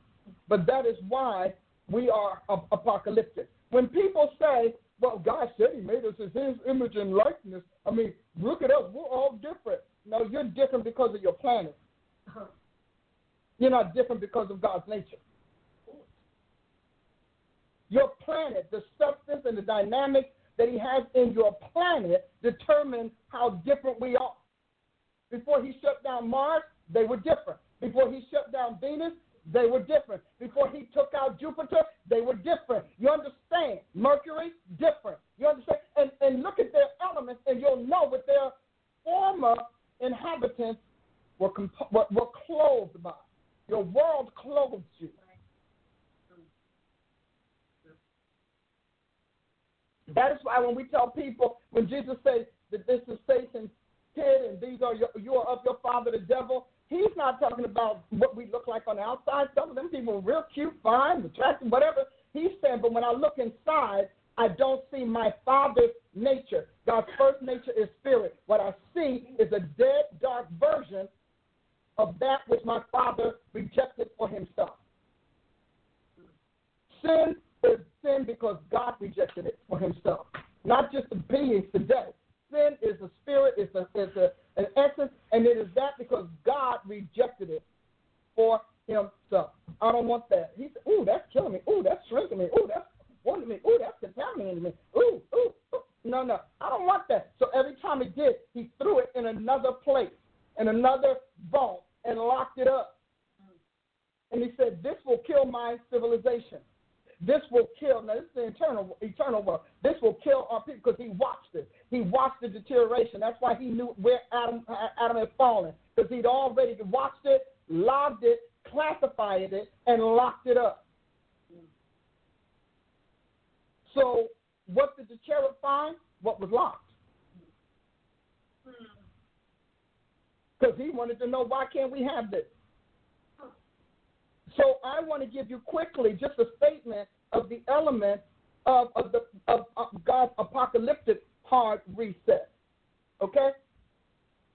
but that is why we are apocalyptic. When people say, well, God said he made us as his image and likeness, I mean, look at us. We're all different. No, you're different because of your planet. You're not different because of God's nature. Your planet, the substance and the dynamics that he has in your planet determine how different we are. Before he shut down Mars, they were different. Before he shut down Venus, they were different. Before he took out Jupiter, they were different. You understand? Mercury, different. You understand? And look at their elements, and you'll know what their former inhabitants were clothed by. Your world clothes you. That is why when we tell people, when Jesus says that this is Satan's kid and these are you are of your father the devil, he's not talking about what we look like on the outside. Some of them people are real cute, fine, attractive, whatever. He's saying, but when I look inside, I don't see my father's nature. God's first nature is spirit. What I see is a dead, dark version of that which my father rejected for himself. Sin is sin because God rejected it for himself. Not just the beings today. Sin is a spirit, it's an essence, and it is that because God rejected it for himself. I don't want that. He said, ooh, that's killing me. Ooh, that's shrinking me. Ooh, that's wounding me. Ooh, that's contaminating me. Ooh, ooh, ooh. No, I don't want that. So every time he did, he threw it in another place, in another vault, and locked it up. And he said, this will kill my civilization. This will kill, now this is the eternal world. This will kill our people because he watched it. He watched the deterioration. That's why he knew where Adam had fallen, because he'd already watched it, logged it, classified it, and locked it up. So what did the cherub find? What was locked. Because he wanted to know, why can't we have this? So I want to give you quickly just a statement of the elements of God's apocalyptic hard reset, okay?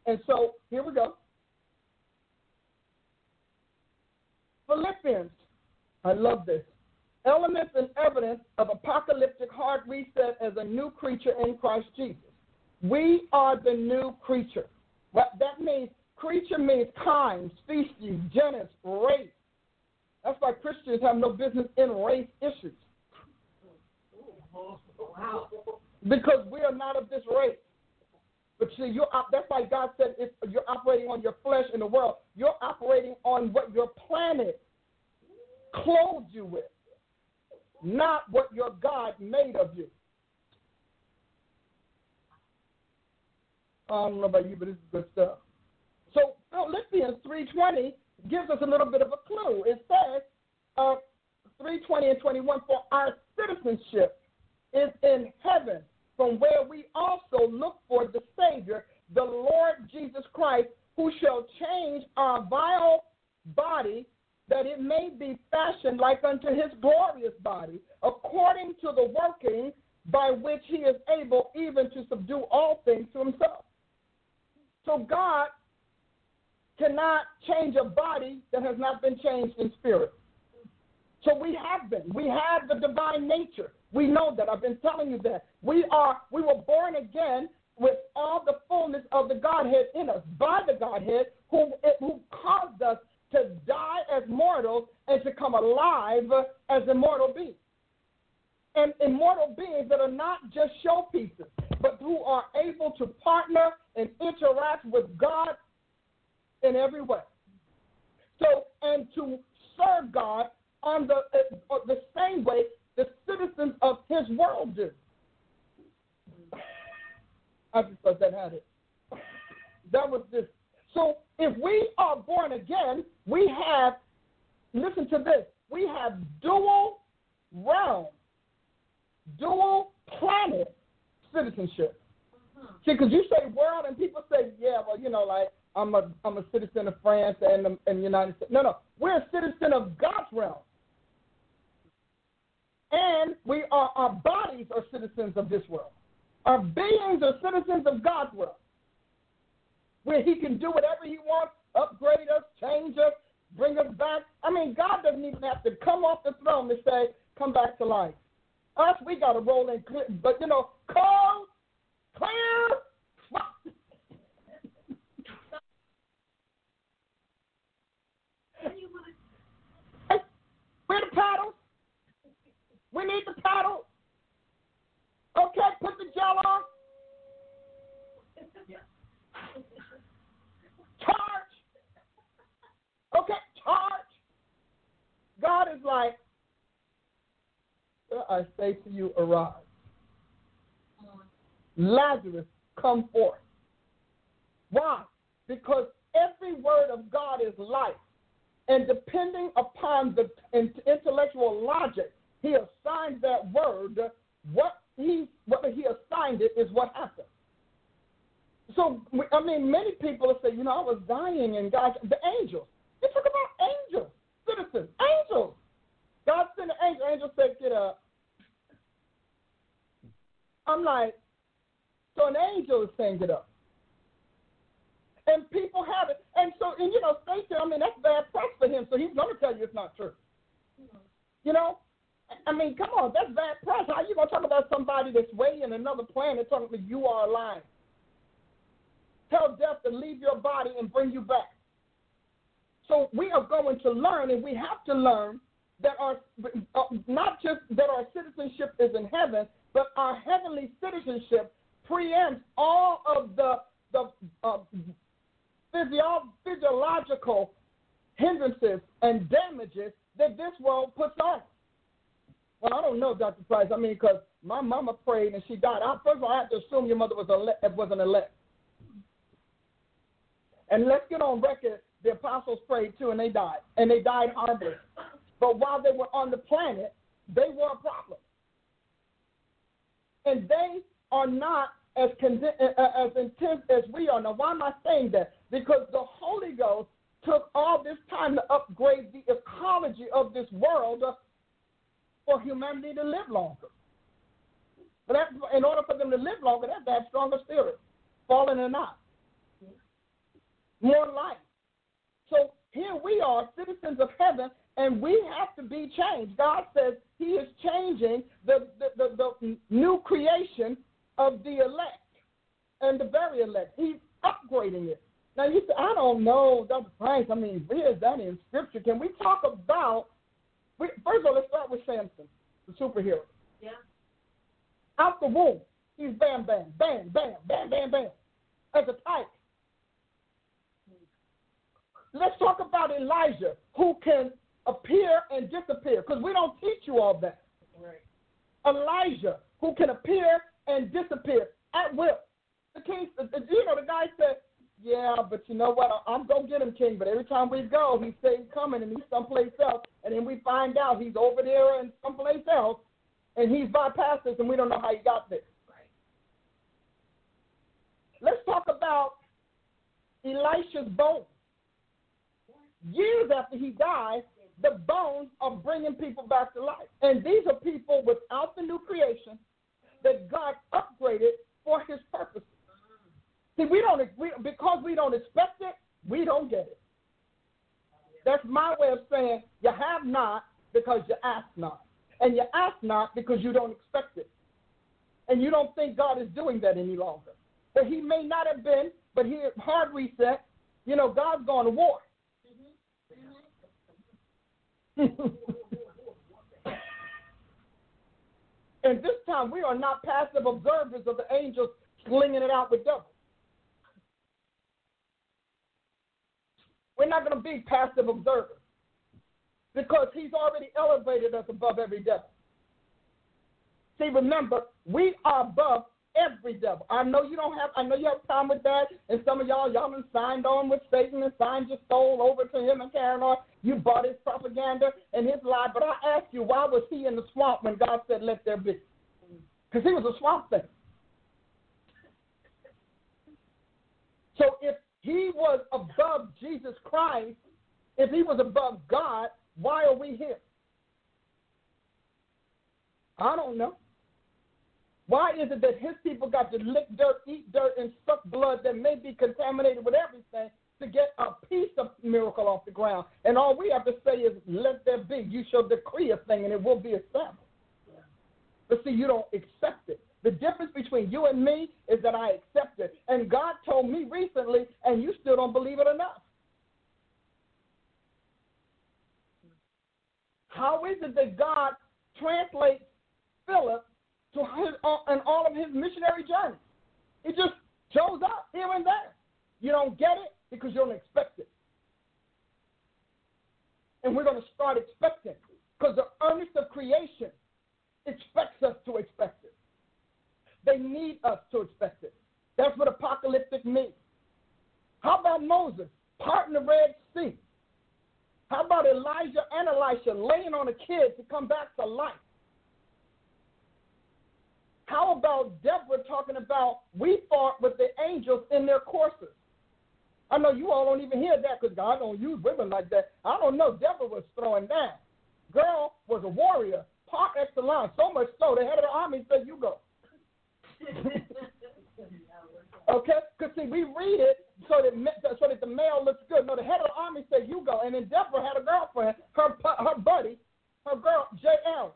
And so here we go. Philippians, I love this. Elements and evidence of apocalyptic hard reset as a new creature in Christ Jesus. We are the new creature. That means creature means kind, species, genus, race. That's why Christians have no business in race issues. Wow. Because we are not of this race. But see, that's why God said if you're operating on your flesh in the world. You're operating on what your planet clothed you with, not what your God made of you. I don't know about you, but this is good stuff. So Philippians 3:20 gives us a little bit of a clue. It says, 3:20 and 21, for our citizenship is in heaven, from where we also look for the Savior, the Lord Jesus Christ, who shall change our vile body, that it may be fashioned like unto his glorious body, according to the working by which he is able even to subdue all things to himself. So God cannot change a body that has not been changed in spirit. So we have been. We have the divine nature. We know that. I've been telling you that. We were born again with all the fullness of the Godhead in us, by the Godhead who caused us to die as mortals and to come alive as immortal beings. And immortal beings that are not just showpieces, but who are able to partner and interact with God in every way. So, and to serve God on the same way the citizens of his world do. I just thought that had it. That was this. So if we are born again, we have, listen to this, we have dual realm, dual planet citizenship. See, because you say world and people say, yeah, well, like, I'm a citizen of France and the United States. No. We're a citizen of God's realm. And our bodies are citizens of this world. Our beings are citizens of God's world. where he can do whatever he wants, upgrade us, change us, bring us back. I mean, God doesn't even have to come off the throne to say, come back to life. Us, we got to roll in, but, you know, cold, clear, we're the paddle. We need the paddle. Okay, put the gel on. Charge. Okay, charge. God is like, I say to you, arise. Lazarus, come forth. Why? Because every word of God is life. And depending upon the intellectual logic, he assigns that word. Whether he assigned it is what happened. So, I mean, many people say, you know, I was dying and God, the angels. They talk about angels, citizens, angels. God sent an angel. Angel said, get up. I'm like, so an angel is saying get up. And people have it. And so, and you know, Satan, I mean, that's bad press for him, so he's going to tell you it's not true. Mm-hmm. You know? I mean, come on, that's bad press. How are you going to talk about somebody that's way in another planet talking about you are alive? Tell death to leave your body and bring you back. So we are going to learn, and we have to learn, that our not just that our citizenship is in heaven, but our heavenly citizenship preempts all of the physiological hindrances and damages that this world puts on. Well, I don't know, Dr. Price. I mean, because my mama prayed and she died. First of all, I have to assume your mother was an elect. And let's get on record, the apostles prayed too, and they died. And they died hardly. But while they were on the planet, they were a problem. And they are not as intense as we are. Now, why am I saying that? Because the Holy Ghost took all this time to upgrade the ecology of this world for humanity to live longer. But in order for them to live longer, they have to have stronger spirits, fallen or not, more life. So here we are, citizens of heaven, and we have to be changed. God says he is changing the new creation of the elect and the very elect. He's upgrading it. Now, he said, I don't know, Dr. Price, I mean, where is that in Scripture? Can we talk about, first of all, let's start with Samson, the superhero. Yeah. Out the womb, he's bam, bam, bam, bam, bam, bam, bam, as a type. Let's talk about Elijah, who can appear and disappear, because we don't teach you all that. Right. Elijah, who can appear and disappear at will. The king, you know, the guy said, yeah, but you know what? I'm going to get him, king. But every time we go, he says he's coming and he's someplace else. And then we find out he's over there and someplace else. And he's bypassed us and we don't know how he got there. Right. Let's talk about Elisha's bones. Years after he died, the bones are bringing people back to life. And these are people without the new creation that God upgraded for his purposes. See, because we don't expect it, we don't get it. That's my way of saying you have not because you ask not. And you ask not because you don't expect it. And you don't think God is doing that any longer. But he may not have been, but he hard reset. You know, God's going to war. And this time we are not passive observers of the angels slinging it out with devils. We're not going to be passive observers because he's already elevated us above every devil. See, remember, we are above every devil. I know you have time with that, and some of y'all done signed on with Satan and signed your soul over to him and carrying on. You bought his propaganda and his lie, but I ask you, why was he in the swamp when God said, let there be? Because he was a swamp thing. So if he was above Jesus Christ, if he was above God, why are we here? I don't know. Why is it that his people got to lick dirt, eat dirt, and suck blood that may be contaminated with everything to get a piece of miracle off the ground? And all we have to say is, let there be. You shall decree a thing, and it will be established. Yeah. But see, you don't accept it. The difference between you and me is that I accept it. And God told me recently, and you still don't believe it enough. How is it that God translates Philip to all of his missionary journeys? It just shows up here and there. You don't get it because you don't expect it. And we're going to start expecting, because the earnest of creation expects us to expect it. They need us to expect it. That's what apocalyptic means. How about Moses parting the Red Sea? How about Elijah and Elisha laying on a kid to come back to life? How about Deborah talking about we fought with the angels in their courses? I know you all don't even hear that because God don't use women like that. I don't know. Deborah was throwing down. Girl was a warrior, par excellence, so much so the head of the army said, you go. Okay? Because, see, we read it so that the male looks good. No, the head of the army said, you go. And then Deborah had a girlfriend, her buddy, her girl, J.L.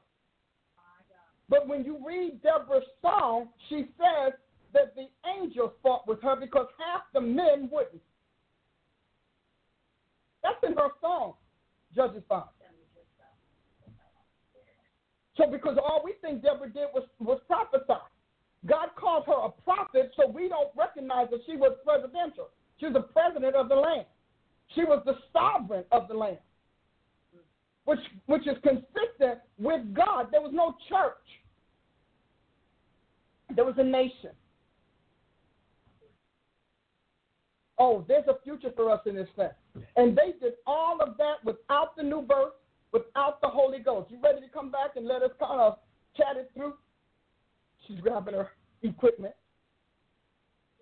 But when you read Deborah's song, she says that the angels fought with her because half the men wouldn't. That's in her song, Judges 5. So because all we think Deborah did was prophesy. God called her a prophet, so we don't recognize that she was presidential. She was the president of the land. She was the sovereign of the land, which is consistent with God. There was no church. There was a nation. Oh, there's a future for us in this sense. And they did all of that without the new birth, without the Holy Ghost. You ready to come back and let us kind of chat it through? She's grabbing her equipment.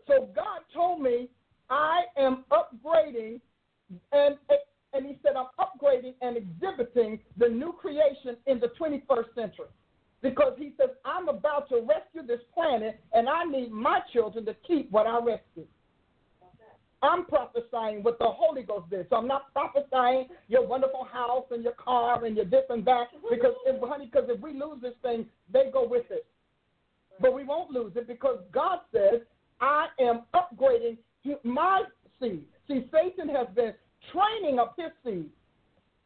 So God told me, I am upgrading, and he said, I'm upgrading and exhibiting the new creation in the 21st century. Because he says, I'm about to rescue this planet, and I need my children to keep what I rescue. I'm prophesying what the Holy Ghost did. So I'm not prophesying your wonderful house and your car and your this and that. Because, because if we lose this thing, they go with it. But we won't lose it because God says, I am upgrading my seed. See, Satan has been training up his seed,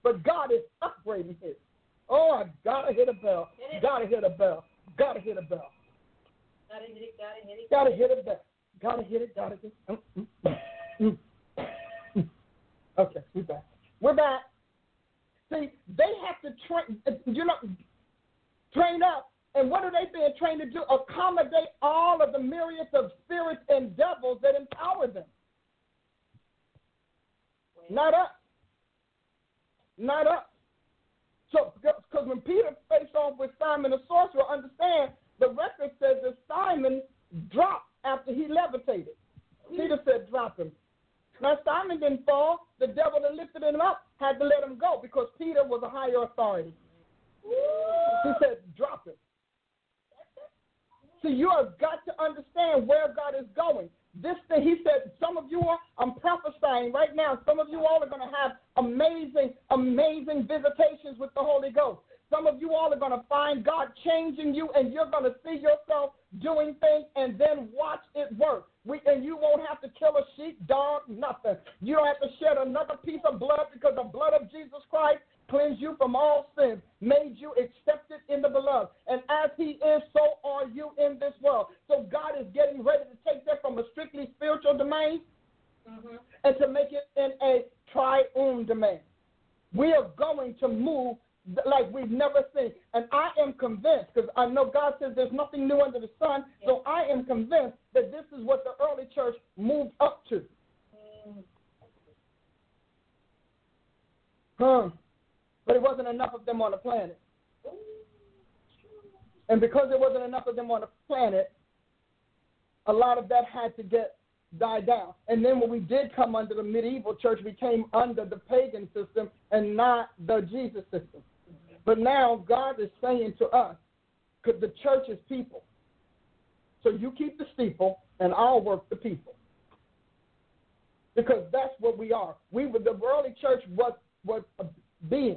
but God is upgrading his. Oh, I gotta hit a bell. Gotta hit a bell. Okay, we're back. See, they have to train up. And what are they being trained to do? Accommodate all of the myriads of spirits and devils that empower them. Not us. Not us. So, because when Peter faced off with Simon the sorcerer, understand the record says that Simon dropped after he levitated. Peter said, drop him. Now, Simon didn't fall. The devil that lifted him up had to let him go because Peter was a higher authority. He said, drop him. So you have got to understand where God is going. This thing, he said, some of you are, I'm prophesying right now, some of you all are going to have amazing, amazing visitations with the Holy Ghost. Some of you all are going to find God changing you, and you're going to see yourself doing things and then watch it work. And you won't have to kill a sheep, dog, nothing. You don't have to shed another piece of blood because the blood of Jesus Christ cleansed you from all sins, made you accepted in the beloved. And as he is, so are you in this world. So God is getting ready to take that from a strictly spiritual domain and to make it in a triune domain. We are going to move like we've never seen. And I am convinced, because I know God says there's nothing new under the sun, so I am convinced that this is what the early church moved up to. But it wasn't enough of them on the planet. And because there wasn't enough of them on the planet, a lot of that had to get died down. And then when we did come under the medieval church, we came under the pagan system and not the Jesus system. But now God is saying to us, because the church is people, So you keep the steeple, and I'll work the people. Because that's what we are. We were the early church was a being.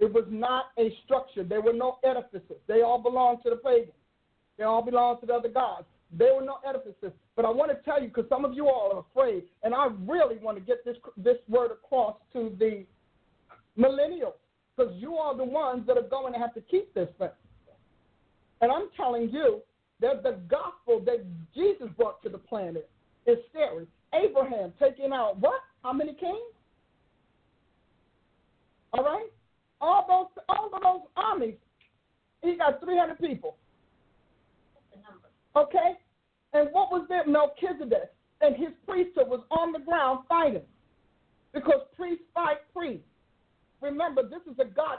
It was not a structure. There were no edifices. They all belonged to the pagans. They all belonged to the other gods. There were no edifices. But I want to tell you, because some of you all are afraid, and I really want to get this word across to the millennials, because you are the ones that are going to have to keep this thing. And I'm telling you that the gospel that Jesus brought to the planet is scary. Abraham taking out what? How many kings? All right? All of those armies, he got 300 people. Okay? And what was that? Melchizedek and his priesthood was on the ground fighting, because priests fight priests. Remember, this is a God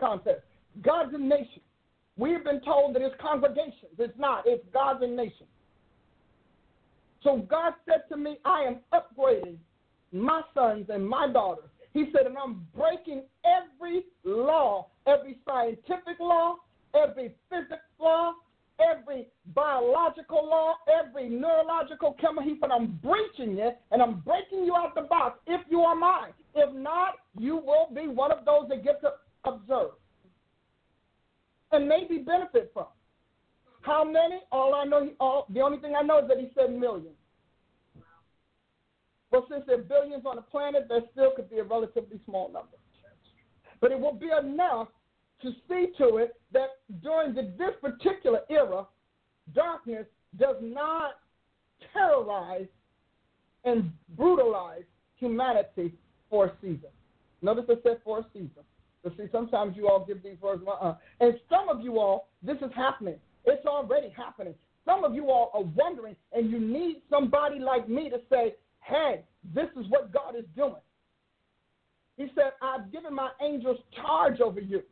contest. Gods and nations. We've been told that it's congregations. It's not. It's gods and nations. So God said to me, I am upgrading my sons and my daughters. He said, and I'm breaking every law, every scientific law, every physics law, every biological law, every neurological chemical. He said, I'm breaching it, and I'm breaking you out the box if you are mine. If not, you will be one of those that gets observed and maybe benefit from. How many? The only thing I know is that he said millions. Well, since there are billions on the planet, there still could be a relatively small number. But it will be enough to see to it that during this particular era, darkness does not terrorize and brutalize humanity for a season. Notice I said for a season. But see, sometimes you all give these words, and some of you all, this is happening. It's already happening. Some of you all are wondering, and you need somebody like me to say, hey, this is what God is doing. He said, I've given my angels charge over you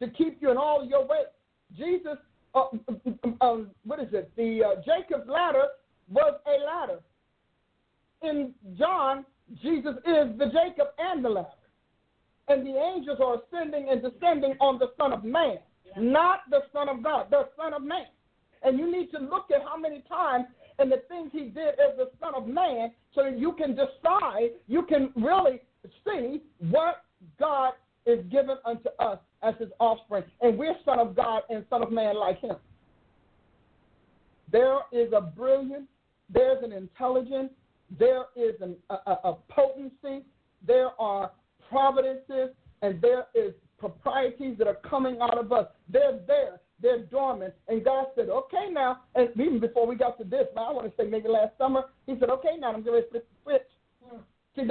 to keep you in all your ways. Jesus, Jacob's ladder was a ladder. In John, Jesus is the Jacob and the ladder. And the angels are ascending and descending on the Son of Man, not the Son of God, the Son of Man. And you need to look at how many times and the things he did as the Son of Man, so that you can decide, you can really see what God is given unto us as his offspring. And we're Son of God and Son of Man like him. There is a brilliance, there's an intelligence, there is a potency, there are providences, and there is proprieties that are coming out of us. They're there. They're dormant. And God said, okay now, and even before we got to this, now I want to say maybe last summer, he said, okay now, I'm going to flip the switch. See,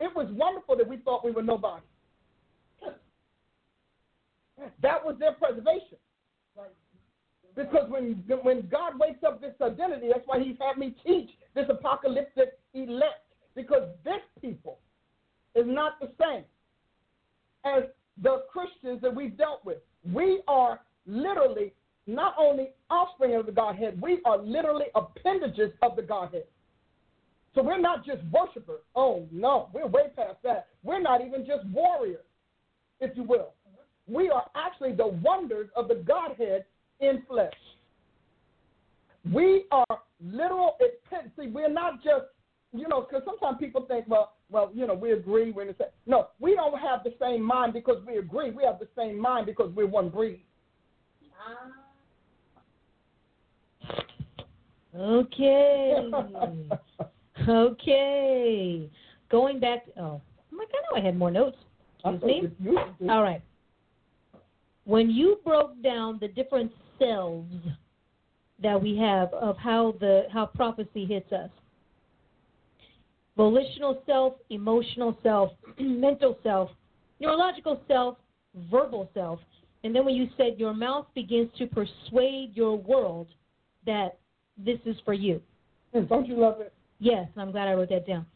it was wonderful that we thought we were nobody. That was their preservation. Because when God wakes up this identity, that's why he's had me teach this apocalyptic elect, because this people is not the same as the Christians that we've dealt with. We are literally not only offspring of the Godhead, we are literally appendages of the Godhead. So we're not just worshipers. Oh, no, we're way past that. We're not even just warriors, if you will. We are actually the wonders of the Godhead in flesh. We are literal appendages. We're not just, because sometimes people think, well, we agree. We're in the same. No, we don't have the same mind because we agree. We have the same mind because we're one breed. Okay. Okay. Going back. Oh, I'm like, I know I had more notes. Excuse me. All right. When you broke down the different selves that we have of how prophecy hits us. Volitional self, emotional self, mental self, neurological self, verbal self. And then when you said your mouth begins to persuade your world that this is for you. And don't you love it? Yes, I'm glad I wrote that down.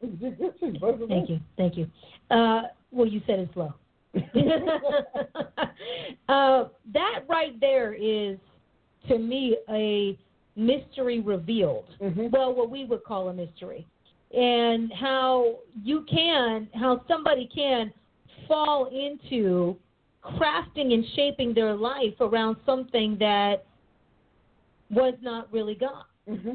Thank you. Well, you said it slow. That right there is, to me, a mystery revealed. Mm-hmm. Well, what we would call a mystery. And how somebody can fall into crafting and shaping their life around something that was not really God. Mm-hmm.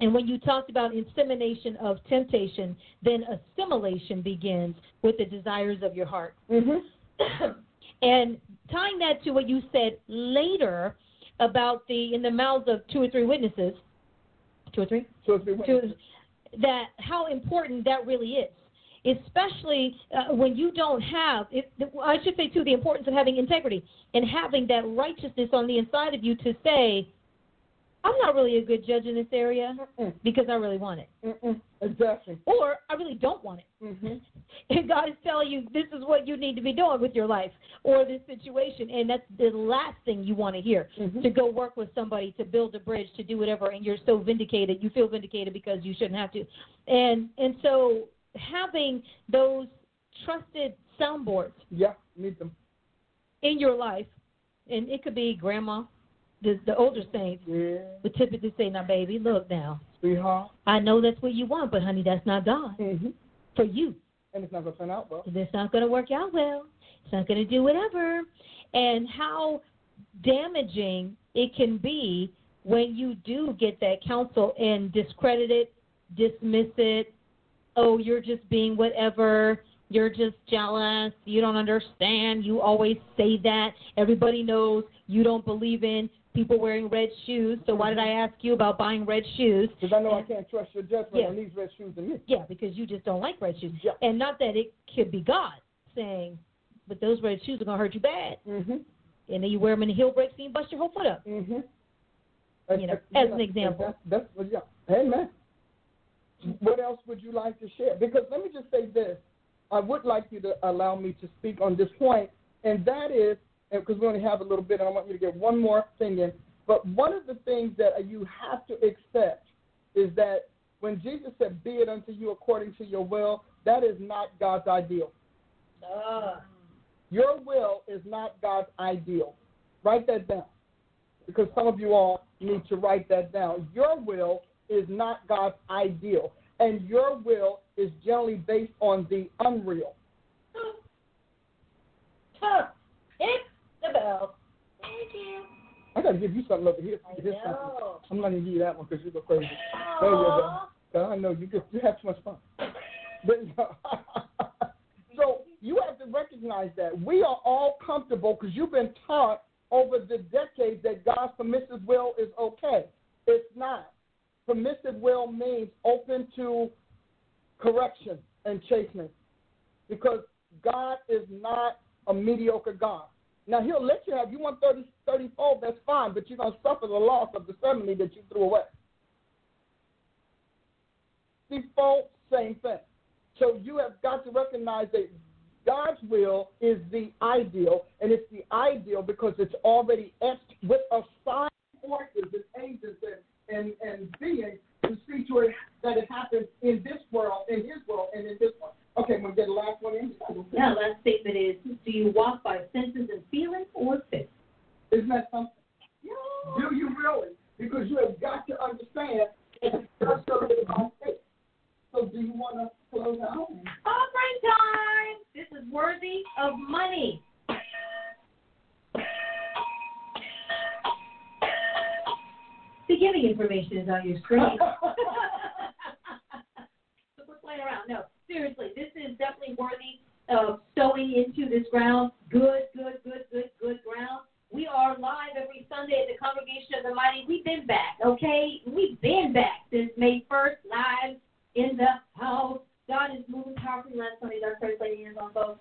And when you talked about insemination of temptation, then assimilation begins with the desires of your heart. Mm-hmm. And tying that to what you said later about in the mouths of two or three witnesses, that how important that really is. Especially when you don't have, I should say, too, the importance of having integrity and having that righteousness on the inside of you to say, I'm not really a good judge in this area because I really want it. Exactly. Or I really don't want it. Mm-hmm. And God is telling you this is what you need to be doing with your life or this situation, and that's the last thing you want to hear, mm-hmm. to go work with somebody, to build a bridge, to do whatever, and you're so vindicated. You feel vindicated because you shouldn't have to. And so having those trusted soundboards need them in your life, and it could be grandma, the older saints would typically say, now, baby, look now. Sweetheart. I know that's what you want, but, honey, that's not God for you. And it's not going to turn out well. It's not going to work out well. It's not going to do whatever. And how damaging it can be when you do get that counsel and discredit it, dismiss it. Oh, you're just being whatever. You're just jealous. You don't understand. You always say that. Everybody knows you don't believe in people wearing red shoes, so why did I ask you about buying red shoes? Because I know I can't trust your judgment on these red shoes and me. Yeah, because you just don't like red shoes. Yeah. And not that it could be God saying, but those red shoes are going to hurt you bad. Mm-hmm. And then you wear them in the heel breaks and you bust your whole foot up. Mm-hmm. As an example. Amen. What else would you like to share? Because let me just say this. I would like you to allow me to speak on this point, and that is, because we only have a little bit, and I want you to get one more thing in. But one of the things that you have to accept is that when Jesus said, be it unto you according to your will, that is not God's ideal. Your will is not God's ideal. Write that down, because some of you all need to write that down. Your will is not God's ideal, and your will is generally based on the unreal. It's the bell. Thank you. I got to give you something over here. I'm not going to give you that one because you go crazy. There you go. I know you have too much fun. So you have to recognize that. We are all comfortable because you've been taught over the decades that God's permissive will is okay. It's not. Permissive will means open to correction and chastening, because God is not a mediocre God. Now, he'll let you have, you want 30-fold, that's fine, but you're going to suffer the loss of the 70 that you threw away. 60-fold, same thing. So you have got to recognize that God's will is the ideal, and it's the ideal because it's already etched with assigned forces and angels and beings to see to it that it happens in this world, in his world, and in this one. Okay, we'll get the last one in. Now, last statement is, do you walk by senses and feelings or faith? Isn't that something? No. Do you really? Because you have got to understand that you're serving by faith. So do you want to close out? Offering time! This is worthy of money. The giving information is on your screen. So we're playing around. No. Seriously, this is definitely worthy of sowing into this ground. Good ground. We are live every Sunday at the Congregation of the Mighty. We've been back, okay? We've been back since May 1st, live in the house. God is moving powerfully. Last Sunday, Dr. Paula Price is on both.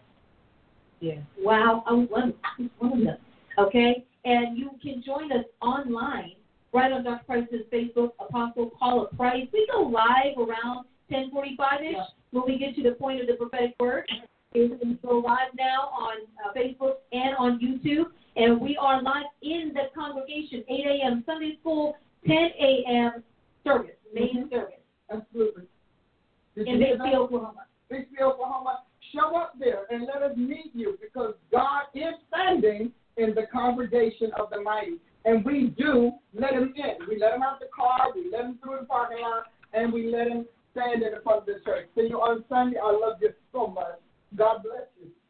Yeah. Wow. I was one of them. Okay? And you can join us online right on Dr. Price's Facebook, Apostle Call of Price. We go live around 10:45-ish. When we get to the point of the prophetic word, we go live now on Facebook and on YouTube. And we are live in the congregation, 8 a.m. Sunday school, 10 a.m. service, main service. Absolutely. In Big Hill, Oklahoma. Big Hill, Oklahoma. Show up there and let us meet you, because God is standing in the congregation of the mighty. And we do let him in. We let him out the car. We let him through the parking lot. And we let him stand in front of the church. See you on Sunday. I love you so much. God bless you.